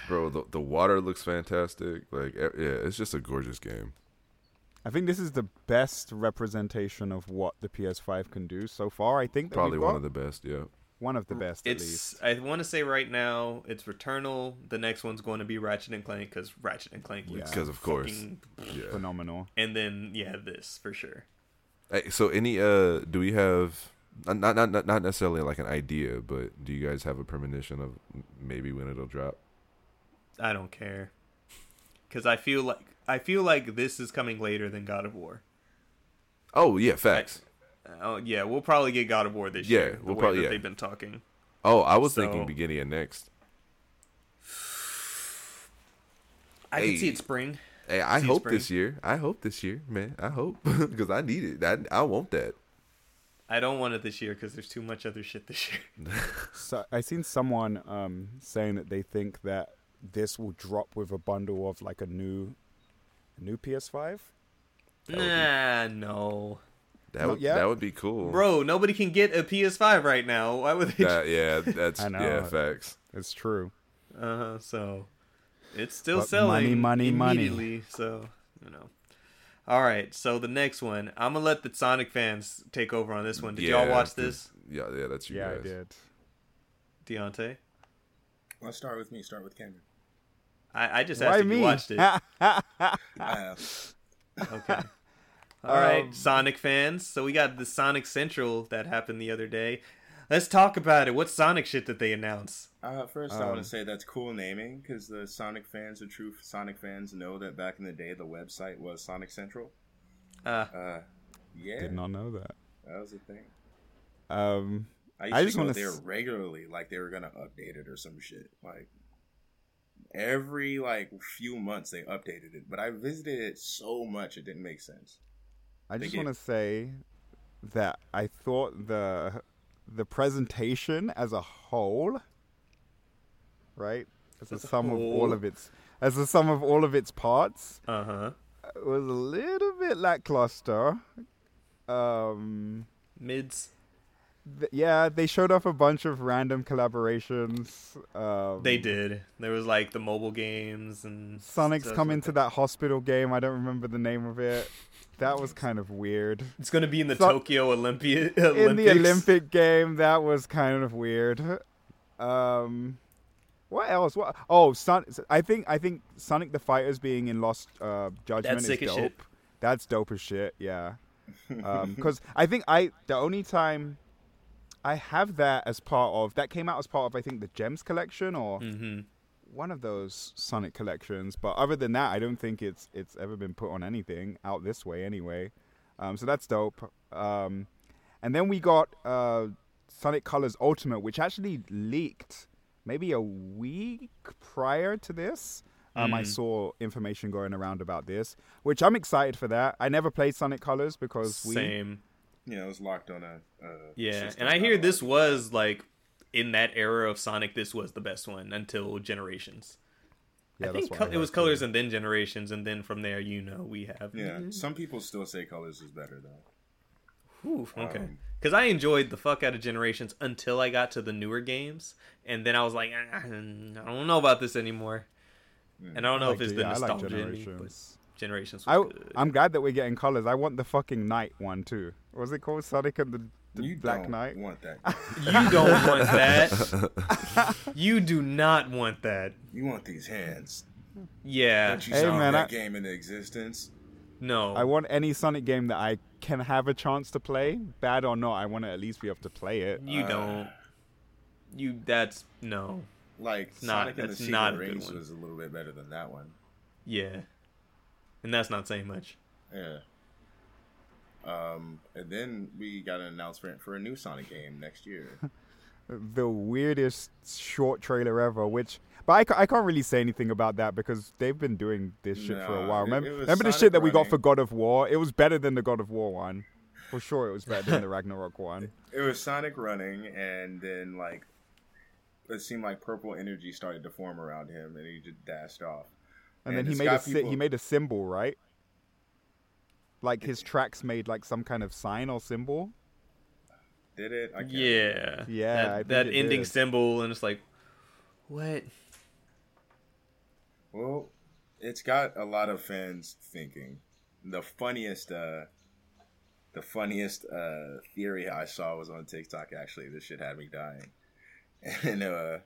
Bro, the, the water looks fantastic. Like, yeah, it's just a gorgeous game. I think this is the best representation of what the P S five can do so far. I think that probably one of the best, yeah. One of the best, it's, at least. I want to say right now, it's Returnal. The next one's going to be Ratchet and Clank, because Ratchet and Clank looks because yeah. of course yeah. phenomenal. And then yeah, this for sure. Hey, so any uh, do we have not not not not necessarily like an idea, but do you guys have a premonition of maybe when it'll drop? I don't care, because I feel like I feel like this is coming later than God of War. Oh yeah, facts. I, Oh yeah, we'll probably get God of War this yeah, year. The we'll way probably, that yeah, they've been talking. Oh, I was so, thinking beginning of next. I hey, can see it spring. Hey, I, I hope spring. this year. I hope this year, man. I hope because I need it. I I want that. I don't want it this year because there's too much other shit this year. So I seen someone um, saying that they think that this will drop with a bundle of like a new, a new P S five. Nah, be- no. That would, that would be cool. Bro, nobody can get a P S five right now. Why would they? That, just... Yeah, that's I know. yeah, facts. It's true. Uh-huh, so it's still but selling money, money, immediately, money. So, you know. All right, so the next one. I'm going to let the Sonic fans take over on this one. Did yeah, y'all watch this? Yeah, yeah, that's you yeah, guys. Yeah, I did. Deontay? Well, start with me. Start with Cameron. I, I just asked Why if me? you watched it. I have. Okay. All right, um, Sonic fans. So we got the Sonic Central that happened the other day. Let's talk about it. What Sonic shit did they announce? Uh, first, um, I want to say that's cool naming, because the Sonic fans, the true Sonic fans, know that back in the day, the website was Sonic Central. Uh, uh yeah. Did not know that. That was a thing. Um, I used I to just go there s- regularly, like they were going to update it or some shit. Like, every, like, few months they updated it. But I visited it so much it didn't make sense. I just want to say that I thought the the presentation as a whole, right, as a sum of all of its, as a sum of all of its parts, uh-huh, was a little bit lackluster. Um, Mids. Th- yeah, they showed off a bunch of random collaborations. Um, they did. There was like the mobile games and Sonic's come into that hospital game. I don't remember the name of it. That was kind of weird. It's going to be in the so, Tokyo Olympi- Olympics. In the Olympic game, that was kind of weird. Um, what else? What? Oh, Son- I think I think Sonic the Fighters being in Lost uh, Judgment That's is dope. Shit. That's dope as shit, yeah. Because um, I think I the only time I have that as part of... That came out as part of, I think, the Gems collection or... Mm-hmm. One of those Sonic collections, but other than that, I don't think it's it's ever been put on anything out this way anyway. Um, so that's dope. Um, and then we got uh, Sonic Colors Ultimate, which actually leaked maybe a week prior to this. Um, mm. I saw information going around about this, which I'm excited for that. I never played Sonic Colors because we... Same. Yeah, it was locked on a... Uh, yeah, and I hear this was like... In that era of Sonic, this was the best one until Generations. Yeah, I think that's co- I it was Colors and then Generations, and then from there, you know, we have... Yeah, some people still say Colors is better, though. Ooh, okay. Because um, I enjoyed the fuck out of Generations until I got to the newer games, and then I was like, I don't know about this anymore. Yeah, and I don't know like, if it's yeah, the nostalgia like Generations. But Generations was I, good. I'm glad that we're getting Colors. I want the fucking Night one, too. What was it called? Sonic and the... You Black don't Knight. want that. You don't want that. You do not want that. You want these hands. Yeah. Don't you hey, man, that I... game into existence? No. I want any Sonic game that I can have a chance to play. Bad or not, I want to at least be able to play it. You uh, don't. You, that's, no. Like, it's Sonic not, and that's the Secret Rings was a little bit better than that one. Yeah. And that's not saying much. Yeah. Um, and then we got an announcement for a new Sonic game next year. The weirdest short trailer ever, which... But I, I can't really say anything about that because they've been doing this shit no, for a while. Remember, remember the shit that running. we got for God of War? It was better than the God of War one. For sure it was better than the Ragnarok one. It was Sonic running, and then, like, it seemed like purple energy started to form around him, and he just dashed off. And, and then he made a people... he made a symbol, right? Like his tracks made like some kind of sign or symbol. Did it? I can't yeah, remember. yeah. That, I think that it ending did. symbol, and it's like, what? Well, it's got a lot of fans thinking. The funniest, uh, the funniest uh, theory I saw was on TikTok. Actually, this shit had me dying. And uh,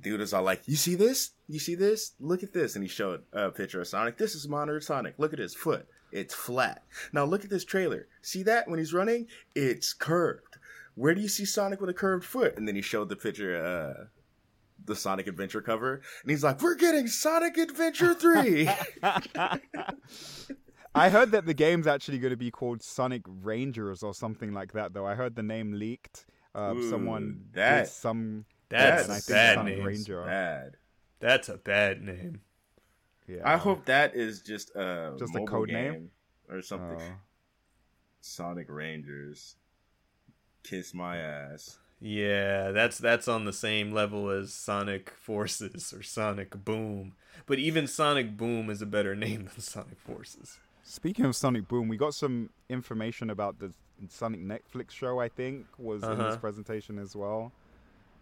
dude is all like, "You see this? You see this? Look at this!" And he showed a picture of Sonic. This is modern Sonic. Look at his foot. It's flat. Now look at this trailer. See that when he's running? It's curved. Where do you see Sonic with a curved foot? And then he showed the picture. Uh, the Sonic Adventure cover, and he's like, we're getting Sonic Adventure three. I heard that the game's actually going to be called Sonic Rangers or something like that, though. I heard the name leaked. Uh, Ooh, someone that, did some... That's and I think bad Sonic Ranger. Bad. That's a bad name. Yeah. I hope that is just a just a code name or something. Uh, Sonic Rangers. Kiss my ass. Yeah, that's that's on the same level as Sonic Forces or Sonic Boom. But even Sonic Boom is a better name than Sonic Forces. Speaking of Sonic Boom, we got some information about the Sonic Netflix show, I think, was uh-huh. in this presentation as well.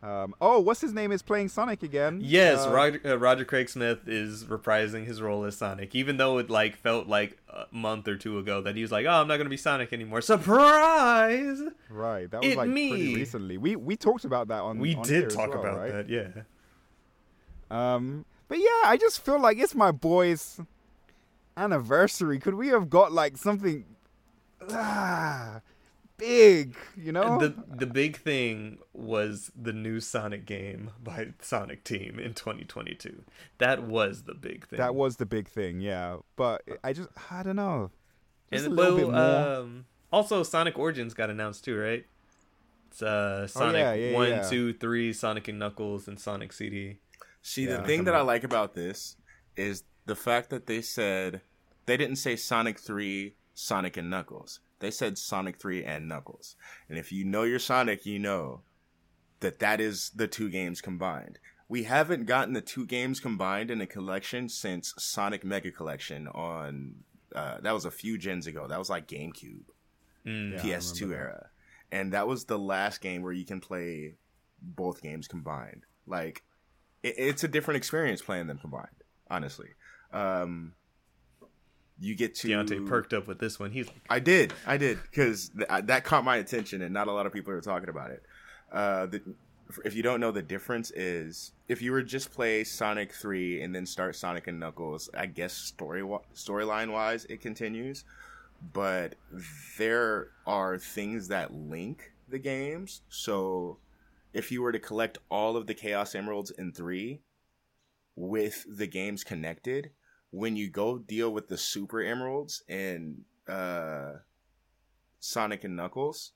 Um, oh, what's his name is playing Sonic again. Yes, uh, Roger, uh, Roger Craig Smith is reprising his role as Sonic, even though it like felt like a month or two ago that he was like, oh, I'm not going to be Sonic anymore. Surprise! Right, that was it like me. pretty recently. We we talked about that on We on did talk well, about right? that, yeah. Um, But yeah, I just feel like it's my boy's anniversary. Could we have got like something... Ah, big, you know? The the big thing was the new Sonic game by Sonic Team in twenty twenty-two. That was the big thing. That was the big thing, yeah. But I just, I don't know. Just and a little well, bit more. Um, also, Sonic Origins got announced too, right? It's uh, Sonic oh, yeah, yeah, one, yeah. two, three, Sonic and Knuckles, and Sonic C D. See, yeah, the thing that out. I like about this is the fact that they said, they didn't say Sonic three, Sonic and Knuckles. They said Sonic three and Knuckles. And if you know your Sonic, you know that that is the two games combined. We haven't gotten the two games combined in a collection since Sonic Mega Collection on... Uh, that was a few gens ago. That was like GameCube, mm, yeah, P S two era. That. And that was the last game where you can play both games combined. Like, it, it's a different experience playing them combined, honestly. Um... You get to Deontay perked up with this one. He's like, I did, I did, because th- that caught my attention, and not a lot of people are talking about it. Uh, the, if you don't know, the difference is if you were just play Sonic three and then start Sonic and Knuckles, I guess story wa- storyline wise, it continues, but there are things that link the games. So if you were to collect all of the Chaos Emeralds in three with the games connected. When you go deal with the Super Emeralds in uh, Sonic and Knuckles,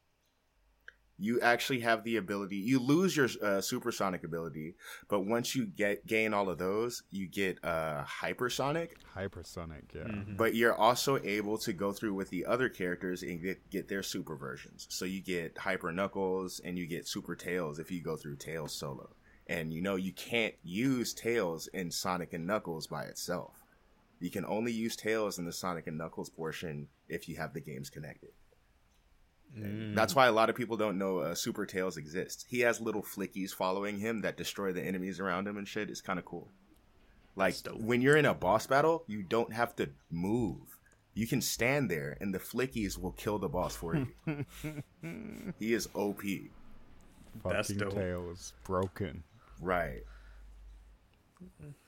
you actually have the ability. You lose your uh, supersonic ability, but once you get gain all of those, you get uh, hypersonic. Hypersonic, yeah. Mm-hmm. But you're also able to go through with the other characters and get, get their super versions. So you get Hyper Knuckles and you get Super Tails if you go through Tails solo. And you know you can't use Tails in Sonic and Knuckles by itself. You can only use Tails in the Sonic and Knuckles portion if you have the games connected. Mm. That's why a lot of people don't know uh, Super Tails exists. He has little flickies following him that destroy the enemies around him and shit. It's kind of cool. Like, when you're in a boss battle, you don't have to move. You can stand there, and the flickies will kill the boss for you. He is O P. That's fucking dope. Tails broken. Right.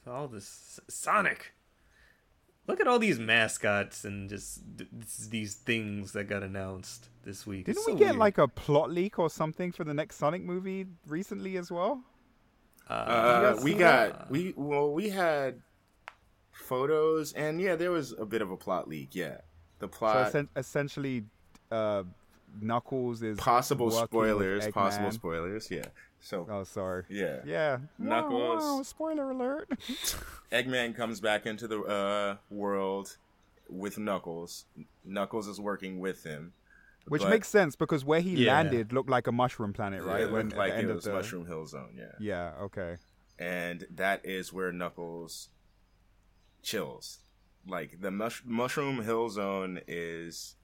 All this... Sonic! Look at all these mascots and just th- these things that got announced this week. Didn't so we get weird. like a plot leak or something for the next Sonic movie recently as well? Uh, uh, we got we well we had photos and yeah, there was a bit of a plot leak. Yeah, the plot so es- essentially uh, Knuckles is possible spoilers. Possible spoilers. Yeah. So, oh, sorry. Yeah. Yeah. Knuckles. Wow, wow, spoiler alert. Eggman comes back into the uh, world with Knuckles. Knuckles is working with him. Which but, makes sense because where he yeah. landed looked like a mushroom planet, right? Yeah, it when, looked like it was the... Mushroom Hill Zone, yeah. Yeah, okay. And that is where Knuckles chills. Like, the Mush- Mushroom Hill Zone is...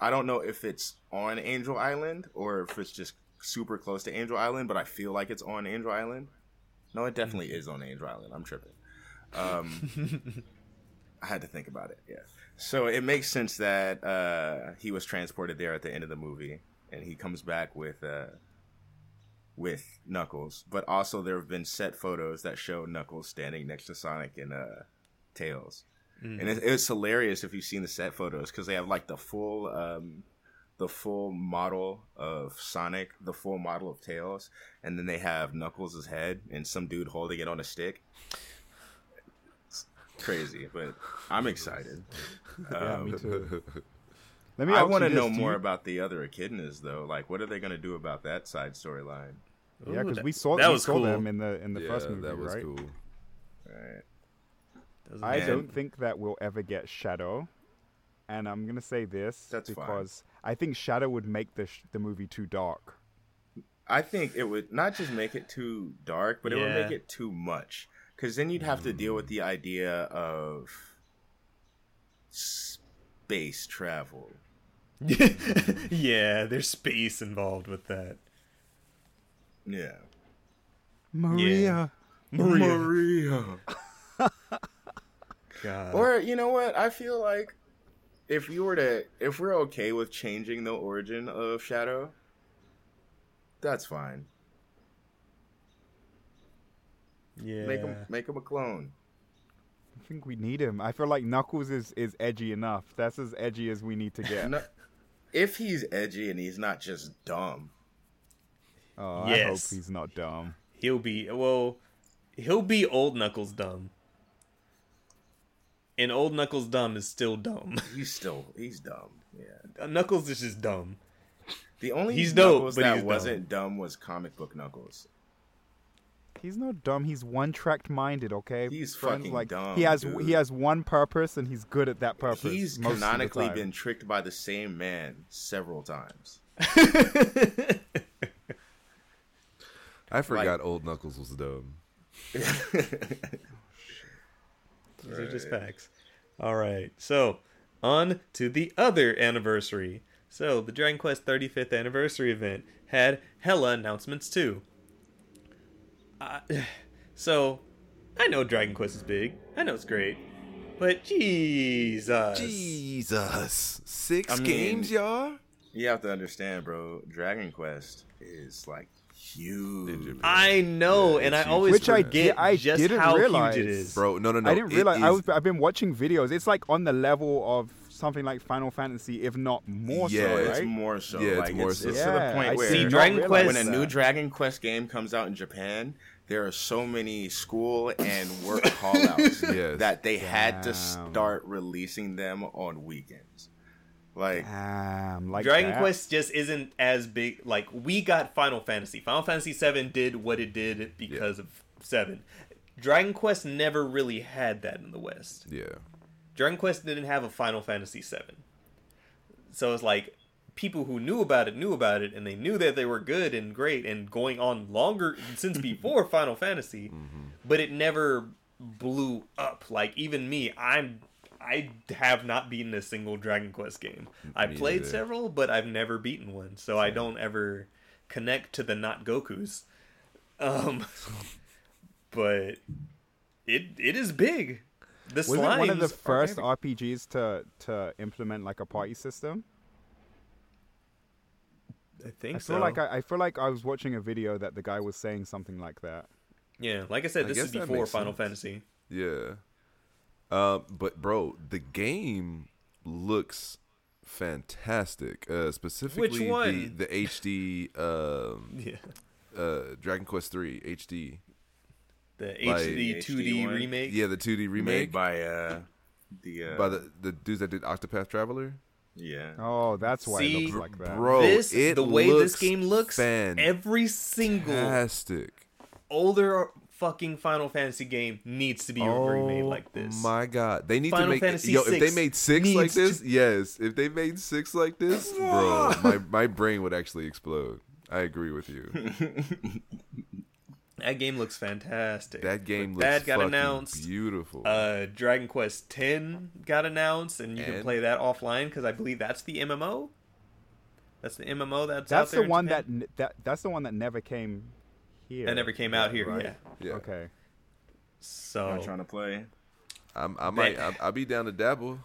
I don't know if it's on Angel Island or if it's just super close to Angel Island, but I feel like it's on Angel Island. No, it definitely is on Angel Island. I'm tripping. Um, I had to think about it, yeah. So it makes sense that uh, he was transported there at the end of the movie, and he comes back with uh, with Knuckles. But also there have been set photos that show Knuckles standing next to Sonic and uh, Tails. Mm-hmm. And it, it's hilarious if you've seen the set photos, because they have like the full... Um, the full model of Sonic, the full model of Tails, and then they have Knuckles' head and some dude holding it on a stick. It's crazy, but I'm excited. Yeah, um, me too. Let me I want to know more you... about the other echidnas, though. Like, what are they going to do about that side storyline? Yeah, because we saw, that we was saw cool. them in the in the yeah, first movie, that was right? Cool. Right. That I man. don't think that we'll ever get Shadow. And I'm going to say this That's because fine. I think Shadow would make the sh- the movie too dark. I think it would not just make it too dark, but yeah. it would make it too much. Because then you'd have mm. to deal with the idea of space travel. Yeah, there's space involved with that. Yeah. Maria. Yeah. Maria. Maria. God. Or, you know what? I feel like If you were to, if we're okay with changing the origin of Shadow, that's fine. Yeah, make him, make him a clone. I think we need him. I feel like Knuckles is, is edgy enough. That's as edgy as we need to get. No, if he's edgy and he's not just dumb. Oh, yes. I hope he's not dumb. He'll be well. He'll be old Knuckles dumb. And old Knuckles dumb is still dumb. He's still, he's dumb. Yeah, Knuckles is just dumb. The only he's Knuckles dope, but that he's wasn't dumb. dumb was comic book Knuckles. He's not dumb. He's one-tracked minded. Okay, he's Friends, fucking like, dumb. He has dude. he has one purpose, and he's good at that purpose. He's canonically been tricked by the same man several times. I forgot like, old Knuckles was dumb. These right. are just facts. All right. So, on to the other anniversary. So, the Dragon Quest thirty-fifth anniversary event had hella announcements, too. Uh, so, I know Dragon Quest is big. I know it's great. But, Jesus. Jesus. Six I mean, games, y'all? You have to understand, bro. Dragon Quest is, like, huge. I know, yeah, and I always which forget I did, I just didn't how realize. huge it is, bro. No, no, no. I didn't it realize. Is... I was. I've been watching videos. It's like on the level of something like Final Fantasy, if not more yeah, so. Yeah, right? it's more so. Yeah, like, it's more it's, so. It's yeah, to the point I where see, Dragon Quest, when a new Dragon Quest game comes out in Japan, there are so many school and work callouts yes. that they had Damn. to start releasing them on weekends. Like, Damn, like Dragon that. Quest just isn't as big. Like, we got Final Fantasy. Final Fantasy seven did what it did because yeah. of seven. Dragon Quest never really had that in the West. Yeah. Dragon Quest didn't have a Final Fantasy seven. So it's like, people who knew about it knew about it, and they knew that they were good and great and going on longer since before Final Fantasy, mm-hmm. but it never blew up. Like, even me, I'm... I have not beaten a single Dragon Quest game. I Me played either. several, but I've never beaten one, so I don't ever connect to the not Gokus. Um, but it it is big. The Wasn't slimes one of the first are... R P Gs to to implement like a party system? I think I so. Feel like I, I feel like I was watching a video that the guy was saying something like that. Yeah, like I said, I this is before Final sense. Fantasy. Yeah. Uh, but bro, the game looks fantastic. Uh, specifically the, the H D um, yeah. uh, Dragon Quest three H D. The H D like, two D one. remake? Yeah, the two D remake. Made by uh, the uh, by the, the dudes that did Octopath Traveler. Yeah. Oh, that's why See, it looks like that. Bro, this, it the way looks this game looks fantastic. Every single older fucking Final Fantasy game needs to be oh, remade like this. My God, they need Final to make Fantasy yo. If they made six like this, to... yes. If they made six like this, bro, my, my brain would actually explode. I agree with you. That game looks fantastic. That game looks that got announced. Beautiful. Uh, Dragon Quest X got announced, and you and? can play that offline because I believe that's the M M O. That's the M M O that's, that's out there. That's the one that, that that's the one that never came here. That never came out here. Right. Yeah. yeah. Okay. So I'm trying to play. I'm, I might. That, I'll be down to dabble.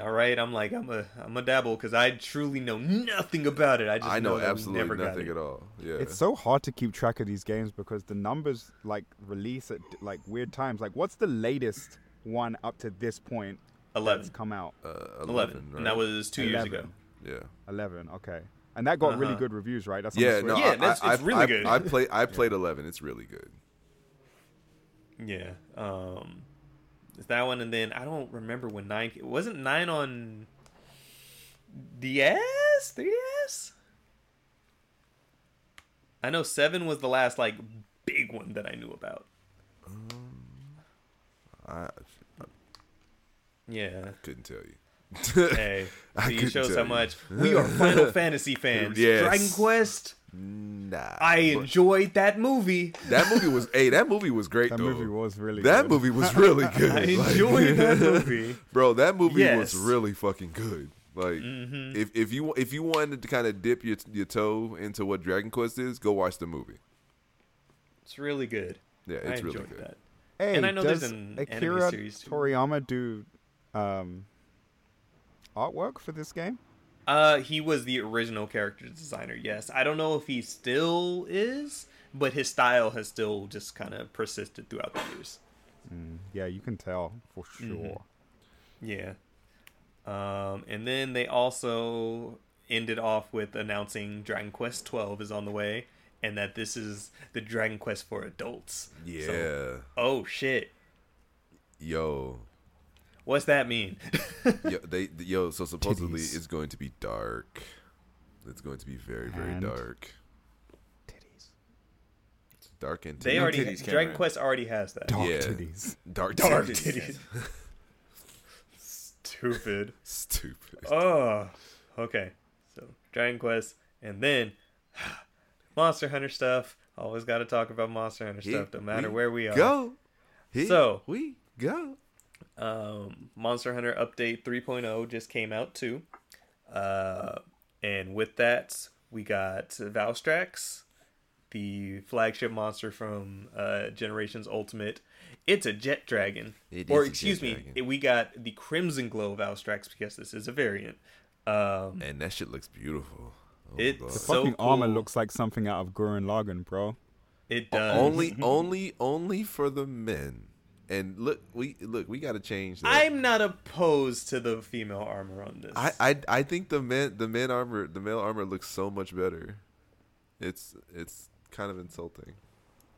All right, I'm like I'm a I'm a dabble because I truly know nothing about it. I just I know, know absolutely never nothing at all. Yeah, it's so hard to keep track of these games because the numbers like release at like weird times. Like, what's the latest one up to this point? Eleven that's come out. Uh, eleven, eleven. Right? And that was two eleven. years ago. Yeah, eleven. Okay, and that got uh-huh. really good reviews, right? That's yeah, no, yeah, I, that's I, it's I, really I, good. I play I played yeah. eleven. It's really good. Yeah. Um. It's that one, and then I don't remember when nine. It wasn't nine on D S, three D S. I know seven was the last like big one that I knew about. Um, I, I yeah, I couldn't tell you. Hey, so you shows how much you. we are Final Fantasy fans. Yes. Dragon Quest. Nah, I enjoyed that movie. That movie was hey, that movie was great. That though. movie was really. That good. movie was really good. I enjoyed like, that movie, bro. That movie yes. was really fucking good. Like, mm-hmm. if if you if you wanted to kind of dip your your toe into what Dragon Quest is, go watch the movie. It's really good. Yeah, it's I really good. That. Hey, and I know does there's an Akira anime series too. Toriyama do um, artwork for this game? Uh, he was the original character designer, yes. I don't know if he still is, but his style has still just kind of persisted throughout the years. Mm, yeah, you can tell for sure. Mm-hmm. Yeah. Um, and then they also ended off with announcing Dragon Quest twelve is on the way, and that this is the Dragon Quest for adults. Yeah. So, oh, shit. Yo. What's that mean? yo, they, yo, so supposedly titties. It's going to be dark. It's going to be very, very and dark. Titties. It's dark and titties. They already titties Dragon Quest already has that. Dark yeah. titties. Dark, dark titties. titties. Stupid. Stupid. Oh, okay. So Dragon Quest, and then Monster Hunter stuff. Always got to talk about Monster Hunter Here stuff, no matter we where we are. Go. Here so we go. Um, Monster Hunter Update three point oh just came out too. Uh, and with that, we got Valstrax, the flagship monster from uh, Generations Ultimate. It's a jet dragon. It or, is excuse me, dragon. we got the Crimson Glow Valstrax because this is a variant. Um, and that shit looks beautiful. Oh it's the so fucking cool. armor looks like something out of Gurren Lagann, bro. It does. Only, only, only for the men. And look, we look, we got to change that. I'm not opposed to the female armor on this. I, I, I think the men, the men armor, the male armor looks so much better. It's, it's kind of insulting.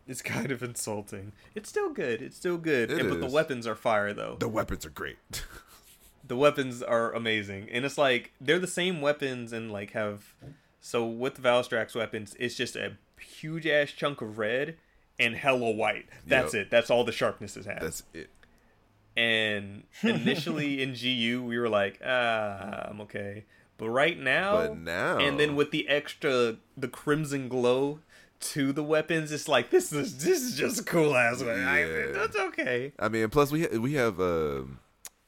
It's kind of insulting. It's still good. It's still good. It and, but the weapons are fire, though. The weapons are great. The weapons are amazing, and it's like they're the same weapons and like have. So with the Valstrax weapons, it's just a huge ass chunk of red. And hella white. That's yep. it. That's all the sharpness it has. That's it. And initially in G U, we were like, ah, I'm okay. But right now, but now, and then with the extra, the crimson glow to the weapons, it's like this is this is just a cool ass one. Yeah. That's okay. I mean, plus we ha- we have um,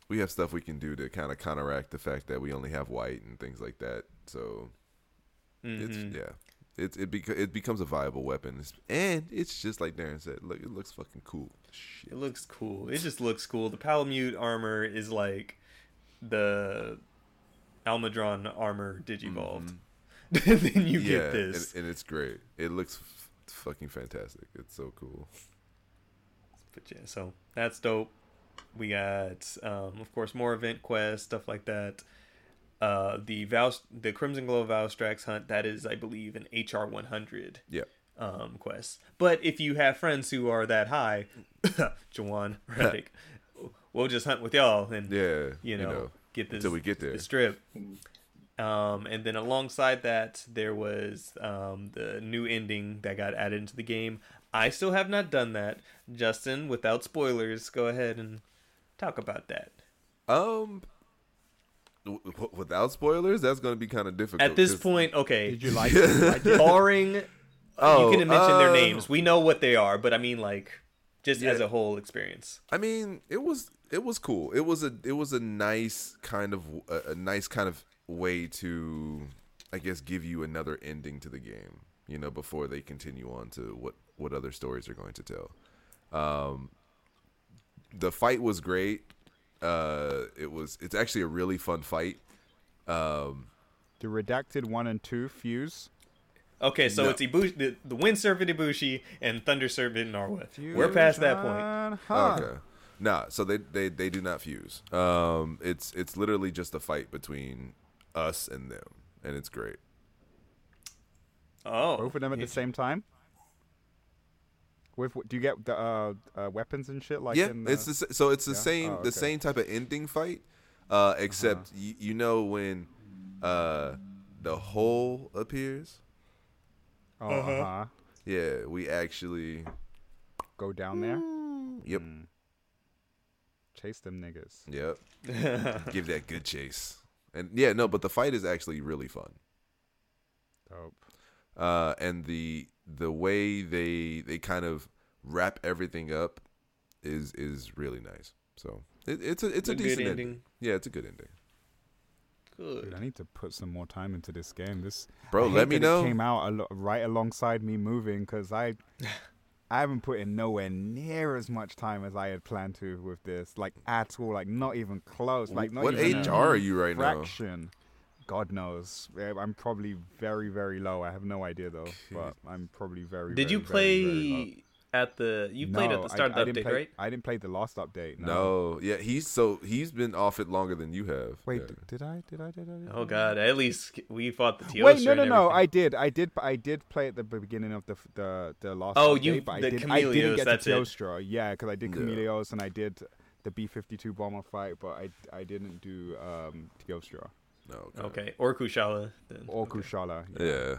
we have stuff we can do to kind of counteract the fact that we only have white and things like that. So mm-hmm. it's yeah. It it, bec- it becomes a viable weapon, and it's just like Darren said. Look, it looks fucking cool. Shit. It looks cool. It just looks cool. The Palamute armor is like the Almadron armor digivolved. Mm-hmm. And then you yeah, get this, and, and it's great. It looks f- fucking fantastic. It's so cool. But yeah, so that's dope. We got, um, of course, more event quests, stuff like that. Uh, the Val- the Crimson Glow Valstrax hunt, that is, I believe, an H R one hundred yeah. um, quest. But if you have friends who are that high, Jawan, Reddick, we'll just hunt with y'all and, yeah, you, know, you know, get this, until we get there. This strip. Um, and then alongside that, there was um, the new ending that got added into the game. I still have not done that. Justin, without spoilers, go ahead and talk about that. Um... Without spoilers, that's going to be kind of difficult. At this point, okay. Did you like it? Barring Oh, you can mention uh, their names. We know what they are, but I mean, like, just yeah. as a whole experience. I mean, it was it was cool. It was a it was a nice kind of a, a nice kind of way to, I guess, give you another ending to the game. You know, before they continue on to what what other stories are going to tell. Um, the fight was great. Uh, it was it's actually a really fun fight. Um, the redacted one and two fuse. Okay, so no. it's Ibushi, the, the Wind Serpent Ibushi and Thunder Serpent Narwhal. We're past that point. Huh. Okay, nah. So they, they, they do not fuse. Um, it's it's literally just a fight between us and them, and it's great. Oh, both of them at yeah. the same time. With do you get the uh, uh, weapons and shit like? Yeah, in the, it's the, so it's the yeah? same oh, okay. the same type of ending fight, uh, except uh-huh. you, you know when uh, the hole appears. Uh huh. Uh-huh. Yeah, we actually go down there. Yep. Mm. Chase them niggas. Yep. Give that good chase. And yeah, no, but the fight is actually really fun. Dope. Uh, and the the way they they kind of wrap everything up is is really nice. So it, it's a it's a, a decent ending. ending. Yeah, it's a good ending. Good. Dude, I need to put some more time into this game. This bro, let me know. It came out a lo- right alongside me moving because I, I haven't put in nowhere near as much time as I had planned to with this. Like at all. Like not even close. Like not what even H R are you right fraction. Now? God knows. I'm probably very very low. I have no idea though. But I'm probably very. Did very, you play very, very at the? You played no, at the start I, of the I update, play, right? I didn't play the last update. No. no, yeah, he's so he's been off it longer than you have. Wait, yeah. d- did, I, did I? Did I? Did I? Oh God! At least we fought the Teostra. Wait, no, no, no! I did, I did, I did play at the beginning of the the, the last. Oh, update, you but the I did, Camelios, I didn't get that's the Teostra. It. Yeah, because I did Camelios yeah. and I did the B fifty-two bomber fight, but I I didn't do um, Teostra. No, God. Okay, or Kushala. Then. Or okay. Kushala. Yeah. yeah.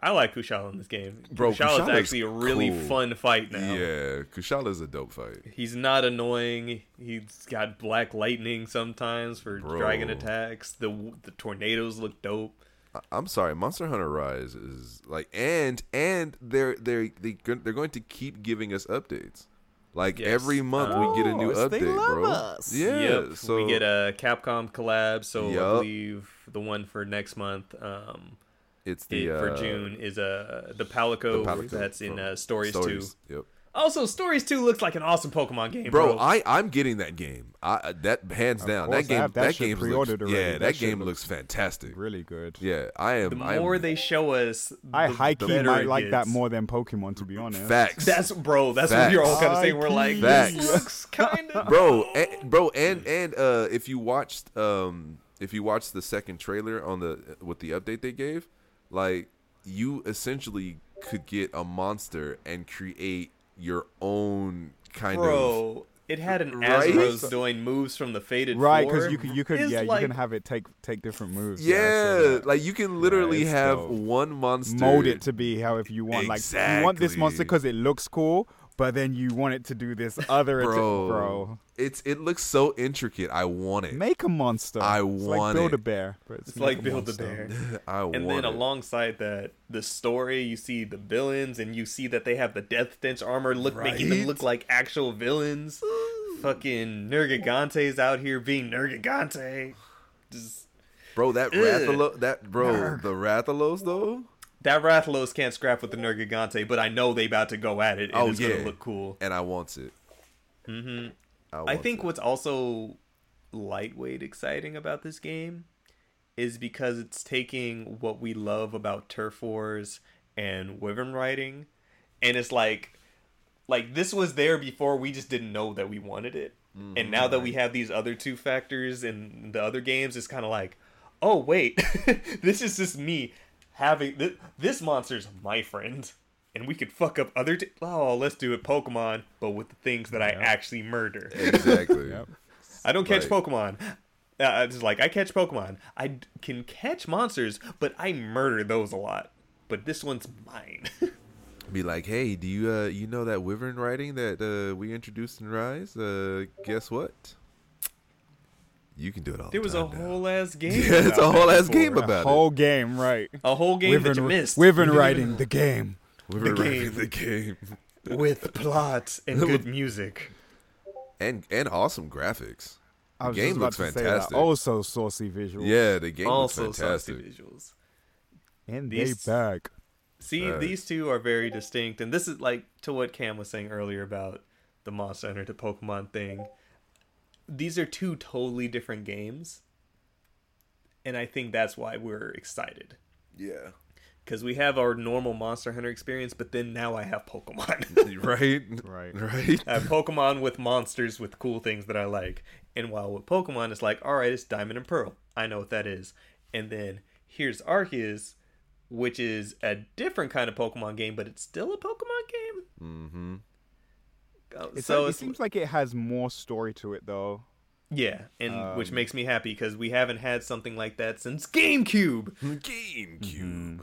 I like Kushala in this game. Bro, Kushala's, Kushala's actually a really cool. fun fight now. Yeah, Kushala's a dope fight. He's not annoying. He's got black lightning sometimes for Bro. dragon attacks. The the tornadoes look dope. I, I'm sorry, Monster Hunter Rise is like, and and they're they're they they're going to keep giving us updates. Like yes. every month oh, we get a new update, bro. Us. Yeah, yep. so we get a Capcom collab. So yep. I believe the one for next month. Um, It's the it, for uh, June is a uh, the Palico, the Palico that's in uh, Stories, Stories Two. Yep. Also, Stories Two looks like an awesome Pokemon game, bro. bro. I I'm getting that game. I that hands of down that game that, that game looks, yeah that, that game looks, looks fantastic, really good. Yeah, I am. The more I'm, they show us, the, I high-key might like that more than Pokemon, to be honest. Facts. That's bro. That's Facts. what you're all kind of saying. We're like, Facts. this looks kind of bro, and, bro, and and uh, if you watched um if you watched the second trailer on the with the update they gave. Like, you essentially could get a monster and create your own kind Bro, of... Bro, it had an right? Azros doing moves from the Faded right, Four. Right, because you could, you could yeah, like, you can have it take take different moves. Yeah, yeah so, like, you can literally yeah, have dope. one monster... Mold it to be however you want. Exactly. Like, you want this monster because it looks cool... But then you want it to do this other, bro. Att- bro. It's it looks so intricate. I want it. Make a monster. I it's want like build it. A bear, it's it's like Build a Bear. It's like Build a Bear. I want it. And then it. alongside that, the story, you see the villains, and you see that they have the Death Stench armor, look right? making them look like actual villains. Fucking Nergigante's out here being Nergigante. Just, bro, that Rathalos, that bro, Nerg. the Rathalos though. That Rathalos can't scrap with the Nergigante, but I know they about to go at it, and oh, it's yeah. going to look cool. And I want it. Mm-hmm. I, want I think it. What's also lightweight exciting about this game is because it's taking what we love about Turf Wars and Wyvern Riding, and it's like, like this was there before, we just didn't know that we wanted it. Mm-hmm. And now that we have these other two factors in the other games, it's kind of like, oh, wait, this is just me. Having th- this monster's my friend, and we could fuck up other. T- oh, let's do it, Pokemon, but with the things that yep. I actually murder. Exactly. yep. I don't catch like... Pokemon. Uh, it's like I catch Pokemon. I d- can catch monsters, but I murder those a lot. But this one's mine. Be like, hey, do you uh, you know that Wyvern Riding that uh, we introduced in Rise? Uh, guess what? You can do it all. There the was a now. whole ass game. Yeah, it's a whole ass game about a it. A whole game, right? A whole game Wyvern, that you missed. Wyvern Riding the game. the game, the game. With plot and good music, and and awesome graphics. The game looks fantastic. Also saucy visuals. Yeah, the game also looks fantastic. Saucy visuals. And they back. See, uh, these two are very distinct, and this is like to what Cam was saying earlier about the Monster Hunter to Pokemon thing. These are two totally different games, and I think that's why we're excited. Yeah. Because we have our normal Monster Hunter experience, but then now I have Pokemon. Right? Right. Right. I have Pokemon with monsters with cool things that I like. And while with Pokemon, it's like, all right, it's Diamond and Pearl. I know what that is. And then here's Arceus, which is a different kind of Pokemon game, but it's still a Pokemon game. Mm-hmm. So like, it seems like it has more story to it, though. Yeah, and um, which makes me happy, because we haven't had something like that since GameCube. GameCube. Mm-hmm.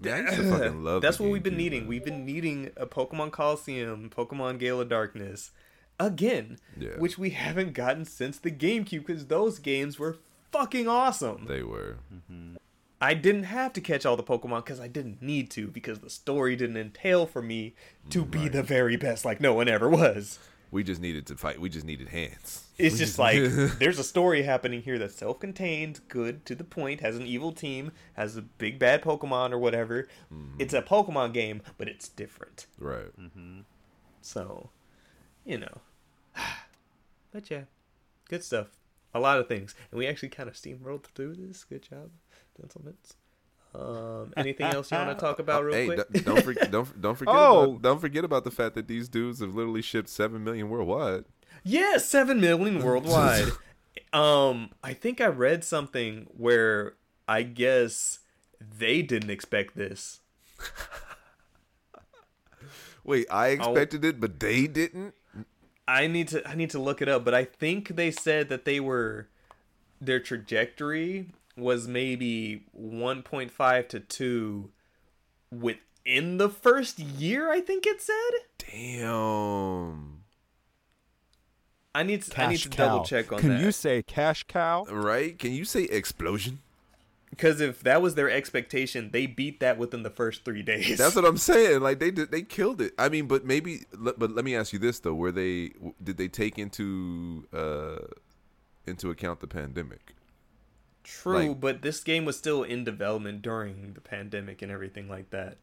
Yeah, I used to fucking love that's what we've been needing. Man. We've been needing a Pokemon Coliseum, Pokemon Gale of Darkness, again, yeah. which we haven't gotten since the GameCube, because those games were fucking awesome. They were. Mm-hmm. I didn't have to catch all the Pokemon because I didn't need to, because the story didn't entail for me to right. be the very best like no one ever was. We just needed to fight. We just needed hands. It's we just like, there's a story happening here that's self-contained, good, to the point, has an evil team, has a big bad Pokemon or whatever. Mm-hmm. It's a Pokemon game, but it's different. Right. Mm-hmm. So, you know. But yeah, good stuff. A lot of things. And we actually kind of steamrolled through this. Good job, gentlemen. Um, anything else you want to talk about real hey, quick? D- don't, for- don't, don't, forget oh. about, don't forget about the fact that these dudes have literally shipped seven million worldwide. Yeah, seven million worldwide. um, I think I read something where I guess they didn't expect this. Wait, I expected I'll, it, but they didn't? I need to I need to look it up, but I think they said that they were their trajectory was maybe one point five to two within the first year, I think it said. Damn. I need to, cash I need to cow. double check on Can that. Can you say cash cow? Right? Can you say explosion? Because if that was their expectation, they beat that within the first three days. That's what I'm saying. Like they did, they killed it. I mean, but maybe. But let me ask you this though: Were they? Did they take into uh, into account the pandemic? True, like, but this game was still in development during the pandemic and everything like that.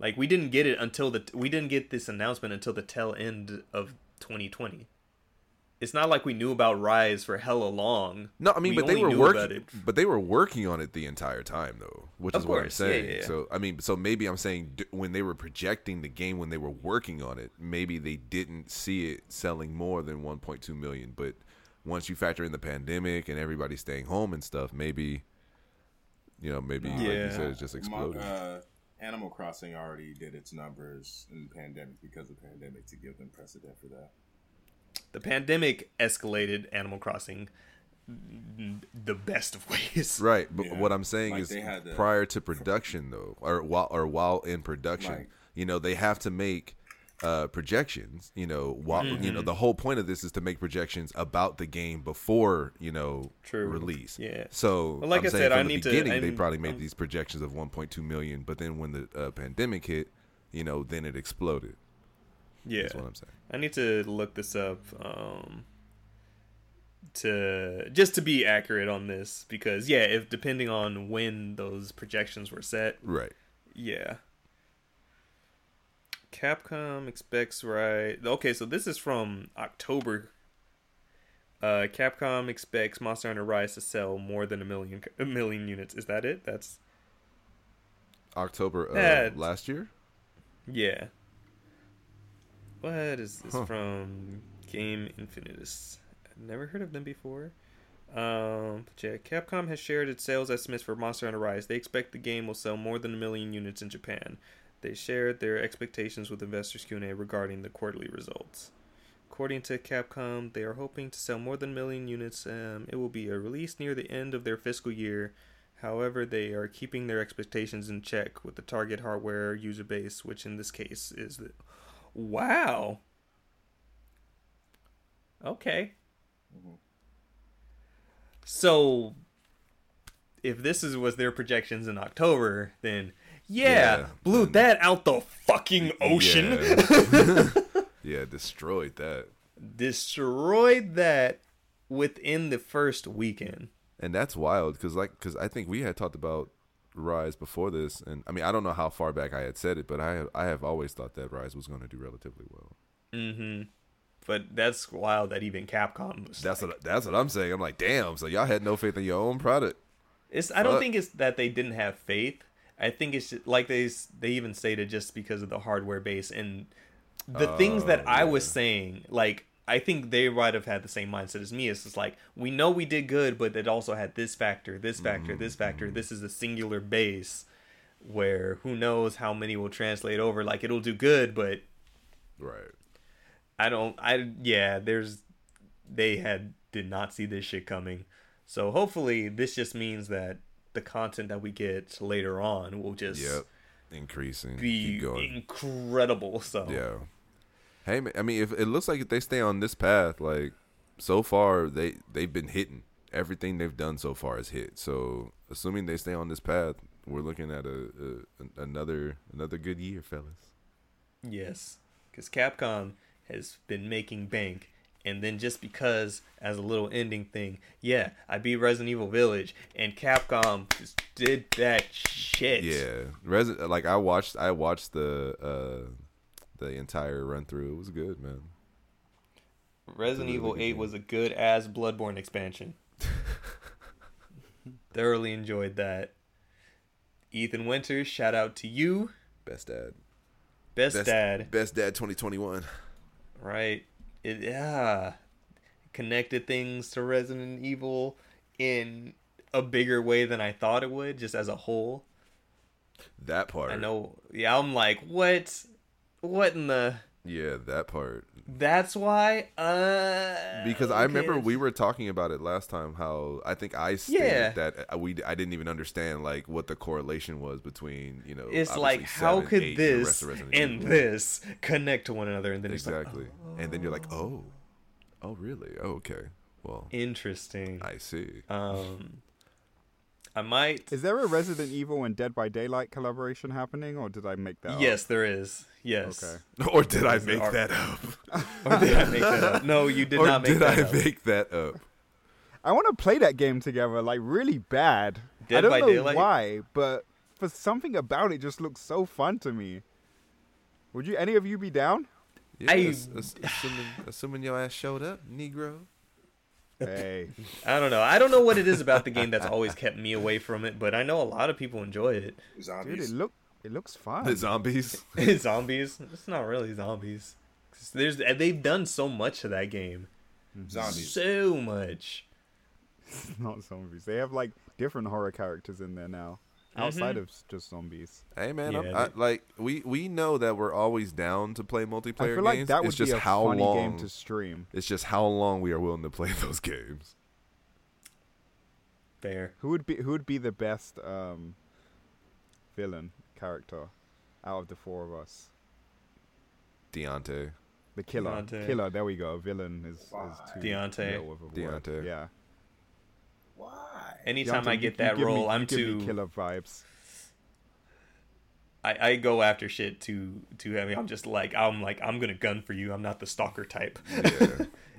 Like we didn't get it until the we didn't get this announcement until the tail end of twenty twenty. It's not like we knew about Rise for hella long. No, I mean, we but they were working, but they were working on it the entire time though, which of is course, what I'm saying. Yeah, yeah. So I mean, so maybe I'm saying when they were projecting the game when they were working on it, maybe they didn't see it selling more than one point two million, but once you factor in the pandemic and everybody staying home and stuff, maybe, you know, maybe yeah. like you said, it's just exploded. Uh, Animal Crossing already did its numbers in the pandemic because of the pandemic to give them precedent for that. The pandemic escalated Animal Crossing the best of ways. Right, but yeah. what I'm saying like is to, prior to production, though, or while, or while in production, like, you know, they have to make... Uh, projections, you know, while, mm-hmm. you know, the whole point of this is to make projections about the game before, you know, True. release. Yeah. So, well, like I'm I said, from the I need beginning, to. They I'm, probably made I'm, these projections of one point two million, but then when the uh, pandemic hit, you know, then it exploded. Yeah. That's what I'm saying. I need to look this up um, to just to be accurate on this because, yeah, if depending on when those projections were set. Right. Yeah. Capcom expects right okay so this is from October. uh Capcom expects Monster Hunter Rise to sell more than a million a million units. Is that it? That's October of That's... last year. Yeah, what is this huh. from Game Infinitus? I've never heard of them before. Um, yeah, Capcom has shared its sales estimates for Monster Hunter Rise. They expect the game will sell more than a million units in Japan. They shared their expectations with investors Q and A regarding the quarterly results. According to Capcom, they are hoping to sell more than a million units. Um, it will be a release near the end of their fiscal year. However, they are keeping their expectations in check with the target hardware user base, which in this case is the... Wow! Okay. So, if this is was their projections in October, then... Yeah, yeah. Blew and that out the fucking ocean. Yeah. Yeah, destroyed that. Destroyed that within the first weekend. And that's wild, because like, because I think we had talked about Rise before this, and I mean, I don't know how far back I had said it, but I have, I have always thought that Rise was going to do relatively well. Mm-hmm. But that's wild that even Capcom was. That's like, what that's what I'm saying. I'm like, damn. So y'all had no faith in your own product. It's. I don't uh, think it's that they didn't have faith. I think it's just, like they they even stated, just because of the hardware base and the uh, things that yeah. I was saying. Like, I think they might have had the same mindset as me. It's just like, we know we did good, but it also had this factor, this factor, mm-hmm. this factor. This is a singular base where who knows how many will translate over. Like, it'll do good, but right. I don't. I yeah. There's. They had did not see this shit coming. So hopefully this just means that the content that we get later on will just yep. increasing, be incredible. So yeah, hey, I mean, if it looks like if they stay on this path, like so far they they've been hitting everything they've done so far is hit. So assuming they stay on this path, we're looking at a, a another another good year, fellas. Yes, because Capcom has been making bank. And then just because, as a little ending thing, yeah, I beat Resident Evil Village, and Capcom just did that shit. Yeah, Res- like I watched, I watched the uh, the entire run through. It was good, man. Resident really Evil eight game. Was a good ass Bloodborne expansion. Thoroughly enjoyed that. Ethan Winters, shout out to you. Best dad. Best, best dad. Best dad twenty twenty-one. Right. It, yeah, connected things to Resident Evil in a bigger way than I thought it would, just as a whole. That part. I know. Yeah, I'm like, what? What in the... Yeah, that part. That's why? Uh, because I okay. remember we were talking about it last time, how I think I stated yeah. that we I didn't even understand like what the correlation was between, you know... It's like, how seven, could eight, this and, and this connect to one another? And then exactly. Like, oh. And then you're like, oh, oh, really? Oh, okay. Well, interesting. I see. Um, I might... Is there a Resident Evil and Dead by Daylight collaboration happening, or did I make that yes, up? Yes, there is. Yes. Okay. Or did I make that up? Or did I make that up? No, you did or not make that I up. Or did I make that up? I want to play that game together, like, really bad. Dead I don't by know Daylight? Why, but for something about it just looks so fun to me. Would you, any of you be down? Yeah, I... assuming, assuming your ass showed up, Negro. Hey. I don't know. I don't know what it is about the game that's always kept me away from it, but I know a lot of people enjoy it. Zombies. Dude, it, look, it looks fun. The zombies. It's zombies. It's not really zombies. There's, they've done so much to that game. Zombies. So much. It's not zombies. They have, like, different horror characters in there now, outside mm-hmm. of just zombies. Hey, man. Yeah, I, like, we, we know that we're always down to play multiplayer I feel like games. That would it's just be a how funny long, game to stream. It's just how long we are willing to play those games. Fair. Who would be who would be the best um, villain character out of the four of us? Deontay. The killer. Deontay. Killer, there we go. Villain is, is too Deontay. Little of a Deontay. Word. Yeah. Why? Anytime Deontay, I get you, that you role, me, I'm too killer vibes. I, I go after shit too too heavy. I'm just like I'm like I'm gonna gun for you. I'm not the stalker type. Yeah.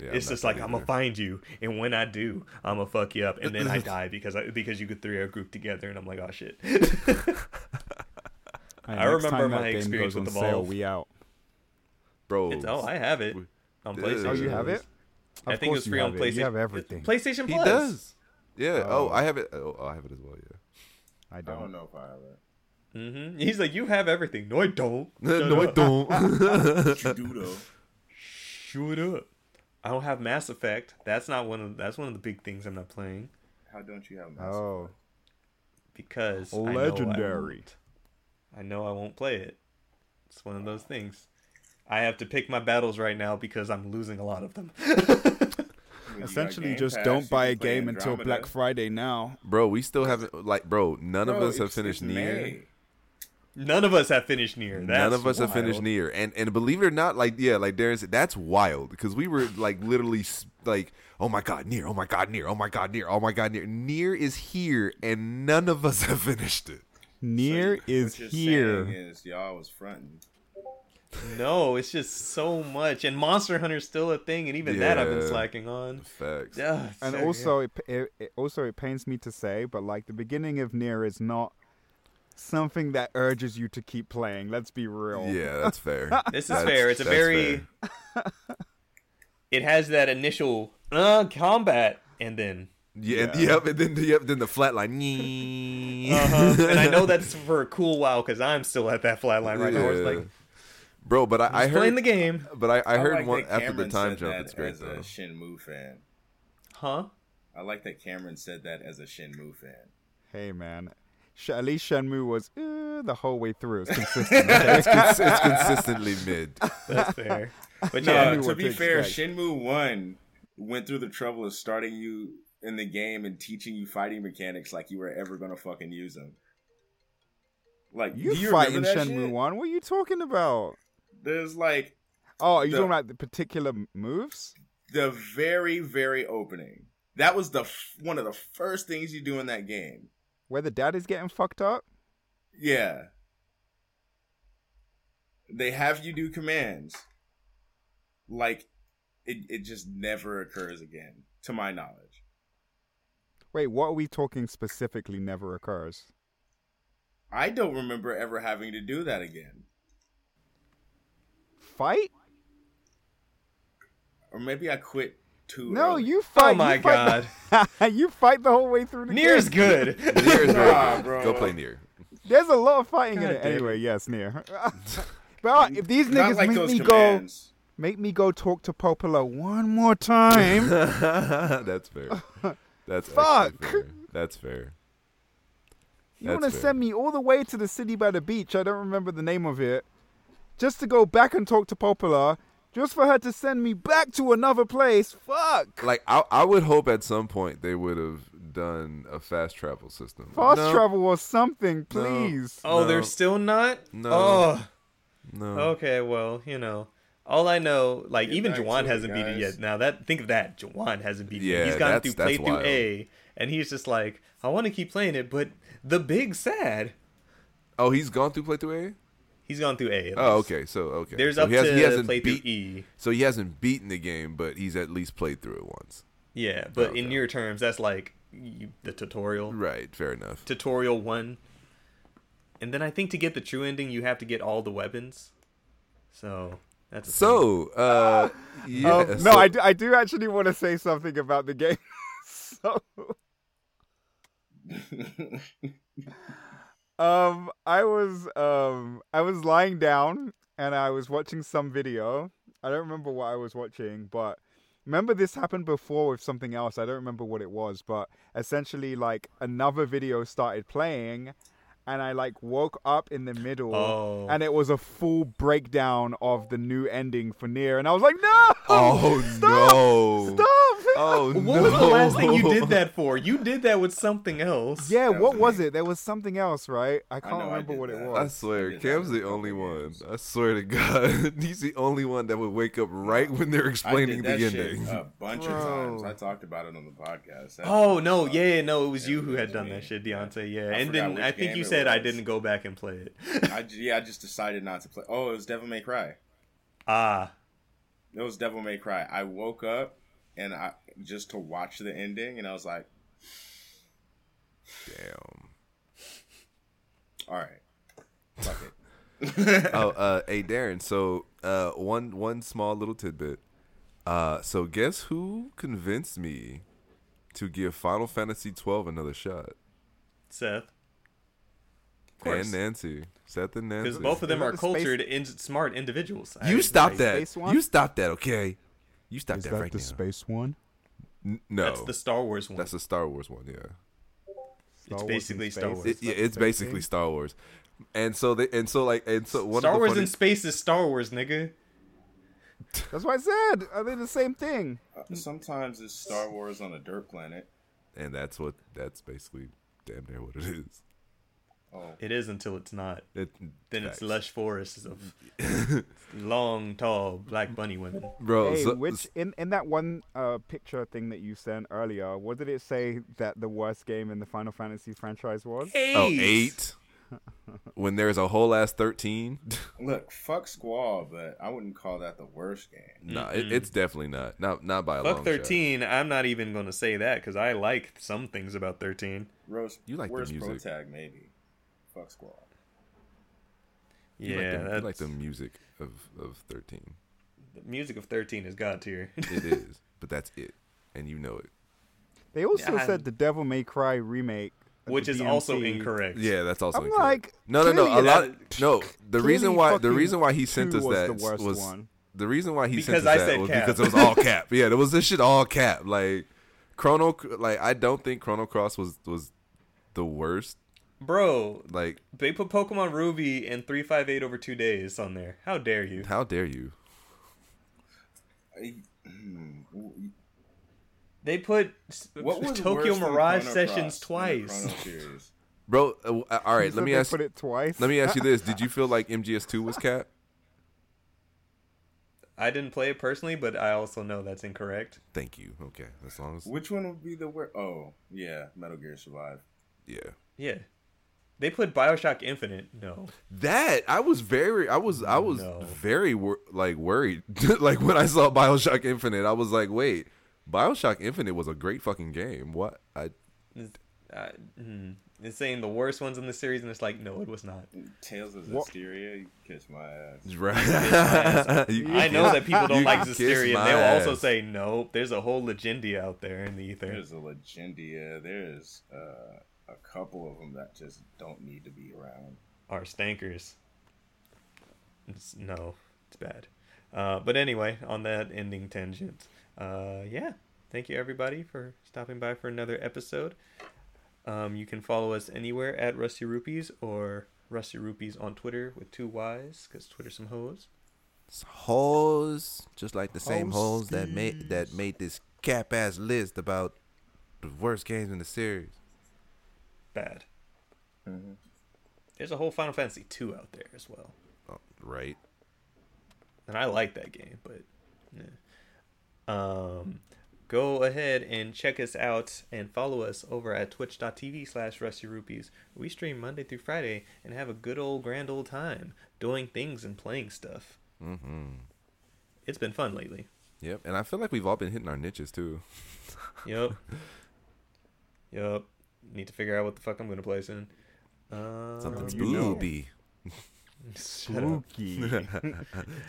Yeah, it's I'm just like either. I'm gonna find you, and when I do, I'm gonna fuck you up, and then I die because I, because you could three are grouped together, and I'm like, oh shit. I, I remember my experience with the ball. We out, bro. Oh, I have it on PlayStation. Oh, you have it. I of think it's free on PlayStation. It. You have everything. PlayStation Plus. He does. Yeah. Oh, oh I have it. Oh, I have it as well. Yeah. I don't, I don't know if I have it. Mm-hmm. He's like, you have everything. No, I don't. no, I don't. Shoot up. Shoot up. I don't have Mass Effect. That's not one of. That's one of the big things I'm not playing. How don't you have Mass oh. Effect? Because legendary. I know I, I know I won't play it. It's one of those things. I have to pick my battles right now because I'm losing a lot of them. Essentially, just pass, don't buy a game Andromeda. Until Black Friday now. Bro, we still haven't, like, bro, none bro, of us have finished Nier. None of us have finished Nier. That's none of us wild. have finished Nier. And and believe it or not, like, yeah, like Darren said, that's wild. Because we were, like, literally, like, oh my God, Nier, oh my God, Nier, oh my God, Nier, oh my God, Nier. Nier is here, and none of us have finished it. Nier so is here. Is, y'all was fronting. No, it's just so much, and Monster Hunter's still a thing, and even yeah, that I've been slacking on. Facts. Ugh, and so, also, yeah. it, it also it pains me to say, but like the beginning of Nier is not something that urges you to keep playing. Let's be real. Yeah, that's fair. This is that's, fair. It's a very. It has that initial uh, combat, and then. Yeah, yeah. Yep, and then, yep, then the flatline. uh-huh. And I know that's for a cool while because I'm still at that flatline right yeah. now. It's like, bro, but I, I heard playing the game. But I, I heard I like one after the time jump. It's great as though. A Shenmue fan, huh? I like that Cameron said that as a Shenmue fan. Hey man, at least Shenmue was uh, the whole way through. It's consistent. it's, cons- it's consistently mid. That's fair. But no, yeah, to be to fair, expect. Shenmue one went through the trouble of starting you in the game and teaching you fighting mechanics like you were ever gonna fucking use them. Like you, you fight in Shenmue shit? one. What are you talking about? There's like, oh, are you the, talking about the particular moves? The very, very opening. That was the f- one of the first things you do in that game. Where the dad is getting fucked up? Yeah. They have you do commands. Like, it it just never occurs again, to my knowledge. Wait, what are we talking specifically? Never occurs. I don't remember ever having to do that again. Fight? Or maybe I quit too No, early. You fight. Oh my you fight god. The, you fight the whole way through the Nier's game. Good. Nier is nah, good. Bro. Go play Nier. There's a lot of fighting god in it. Anyway, it. Yes, Nier. But if these Not niggas like make me commands. go make me go talk to Popola one more time. That's fair. That's Fuck. Fair. That's fair. You want to send me all the way to the city by the beach. I don't remember the name of it. Just to go back and talk to Popola, just for her to send me back to another place. Fuck. Like, I, I would hope at some point they would have done a fast travel system. Fast no. travel or something, please. No. Oh, no. They're still not? No. Oh. No. Okay, well, you know. All I know, like, Get even Juwan hasn't guys. beat it yet. Now, that think of that. Juwan hasn't beat yeah, it. He's gotten through play through A, and he's just like, I want to keep playing it, but the big sad. Oh, he's gone through play through A? He's gone through A. Oh, okay. So, okay. There's so up he has, to he hasn't play beat, through E. So he hasn't beaten the game, but he's at least played through it once. Yeah, but okay. in your terms, that's like you, the tutorial. Right, fair enough. Tutorial one. And then I think to get the true ending, you have to get all the weapons. So, that's a So, thing. uh... Yeah, um, so. No, I do, I do actually want to say something about the game. so... Um, I was um, I was lying down and I was watching some video. I don't remember what I was watching, but remember this happened before with something else. I don't remember what it was, but essentially like another video started playing and I like woke up in the middle oh. and it was a full breakdown of the new ending for Nier. And I was like, no! Oh, stop! No! Stop! Oh, what no. was the last thing you did that for? You did that with something else. Yeah, that what was, was it? There was something else, right? I can't I remember I what that. it was. I swear, I Cam's the only one. I swear to God. He's the only one that would wake up right when they're explaining the ending. A bunch Bro. of times. I talked about it on the podcast. That oh, no. Yeah, yeah, no. It was you who had done me. that shit, Deontay. Yeah. I and then I think you said was. I didn't go back and play it. I, yeah, I just decided not to play. Oh, it was Devil May Cry. Ah. It was Devil May Cry. I woke up. And I just to watch the ending, and I was like, "Damn, all right, fuck it." oh, uh, hey Darren. So, uh, one one small little tidbit. Uh, so guess who convinced me to give Final Fantasy twelve another shot? Seth. And Nancy. Seth and Nancy. Because both of them are cultured, space- in- smart individuals. You stop that. You stop that. Okay. You stopped Is that, that right the now. Space one? N- no. That's the Star Wars one. That's the Star Wars one, yeah. Star it's basically Star Wars. It, yeah, it's basically Star Wars. And so they and so like and so one Star of the Wars funny... in space is Star Wars, nigga. That's what I said. Are they the same thing? Uh, sometimes it's Star Wars on a dirt planet. And that's what that's basically damn near what it is. Oh. It is until it's not. It, then facts. It's lush forests of long, tall black bunny women. Bro, hey, so, which in, in that one uh, picture thing that you sent earlier, what did it say that the worst game in the Final Fantasy franchise was? Eight. Oh, eight. when there's a whole ass thirteen. Look, fuck Squall, but I wouldn't call that the worst game. No, nah, it, it's definitely not. Not not by a fuck long thirteen, shot. I'm not even going to say that because I like some things about thirteen. Roast, you like worst the music. Pro tag, maybe. Fuck Squall. You yeah, like the, that's... like the music of, of thirteen. The music of thirteen is God tier. It is, but that's it, and you know it. They also yeah, said I... the Devil May Cry remake. Which is D M C. Also incorrect. Yeah, that's also I'm incorrect. Like, no, no, no. A lot. Of, no, the reason why the reason why he sent us was that the was one. The reason why he because sent us I that said was cap. Because it was all cap. Yeah, there was this shit all cap. Like Chrono, like I don't think Chrono Cross was was the worst. Bro, like they put Pokemon Ruby and three five eight over two days on there. How dare you? How dare you? I, They put what was Tokyo Mirage Sessions twice. Bro, uh, all right, let me ask. Put it twice? Let me ask you this: did you feel like M G S two was cap? I didn't play it personally, but I also know that's incorrect. Thank you. Okay, as long as which one would be the worst? Oh, yeah, Metal Gear Survive. Yeah. Yeah. They put BioShock Infinite. No. That I was very I was I was no. very wor- like worried like when I saw BioShock Infinite. I was like, wait. BioShock Infinite was a great fucking game. What I, I mm, it's saying the worst ones in the series, and it's like no, it was not. Tales of Zestiria, you kiss my ass. Right. Kiss my ass. you, I know that people don't like Zestiria. And they'll ass. also say nope. There's a whole Legendia out there in the ether. There's a Legendia. There's uh, a couple of them that just don't need to be around. Are stankers. It's, no, it's bad. Uh, but anyway, on that ending tangent. Uh yeah, thank you everybody for stopping by for another episode. Um you can follow us anywhere at Rusty Rupees or Rusty Rupees on Twitter with two Y's because Twitter's some hoes. It's hoes, just like the hoes same hoes that made that made this cap ass list about the worst games in the series. Bad. Mm-hmm. There's a whole Final Fantasy two out there as well. Oh, right. And I like that game, but yeah. Um, go ahead and check us out and follow us over at twitch.tv slash Rusty Rupees. We stream Monday through Friday and have a good old grand old time doing things and playing stuff. Mm-hmm. It's been fun lately. Yep, and I feel like we've all been hitting our niches too. Yep. Yep. Need to figure out what the fuck I'm gonna play soon. Uh, Something spooky. Spooky.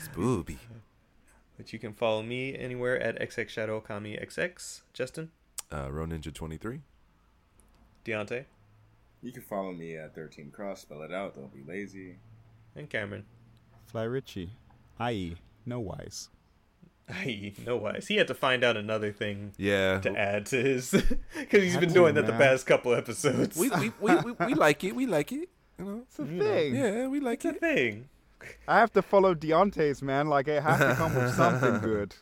Spooky. But you can follow me anywhere at xxshadowokamiXX. Justin? Uh, Roninja twenty-three. Deontay? You can follow me at thirteen cross. Spell it out. Don't be lazy. And Cameron? Fly Richie. that is no wise. that is no wise. He had to find out another thing yeah. to add to his... Because he's I been doing that man. the past couple episodes. We we, we, we we like it. We like it. You know, it's a you thing. Know. Yeah, we like it's it. It's a thing. I have to follow Deontay's, man. Like, it has to come with something good.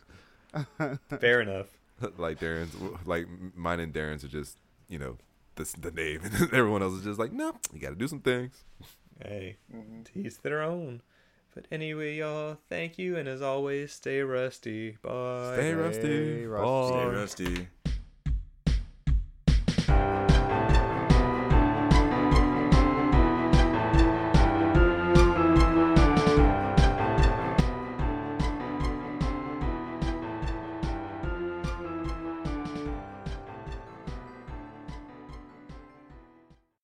Fair enough. Like Darren's, like mine and Darren's are just, you know, this, the name. And everyone else is just like, no, you got to do some things. Hey, tease their own. But anyway, y'all, thank you. And as always, stay rusty. Bye. Stay rusty. Stay rusty. Bye. Stay rusty.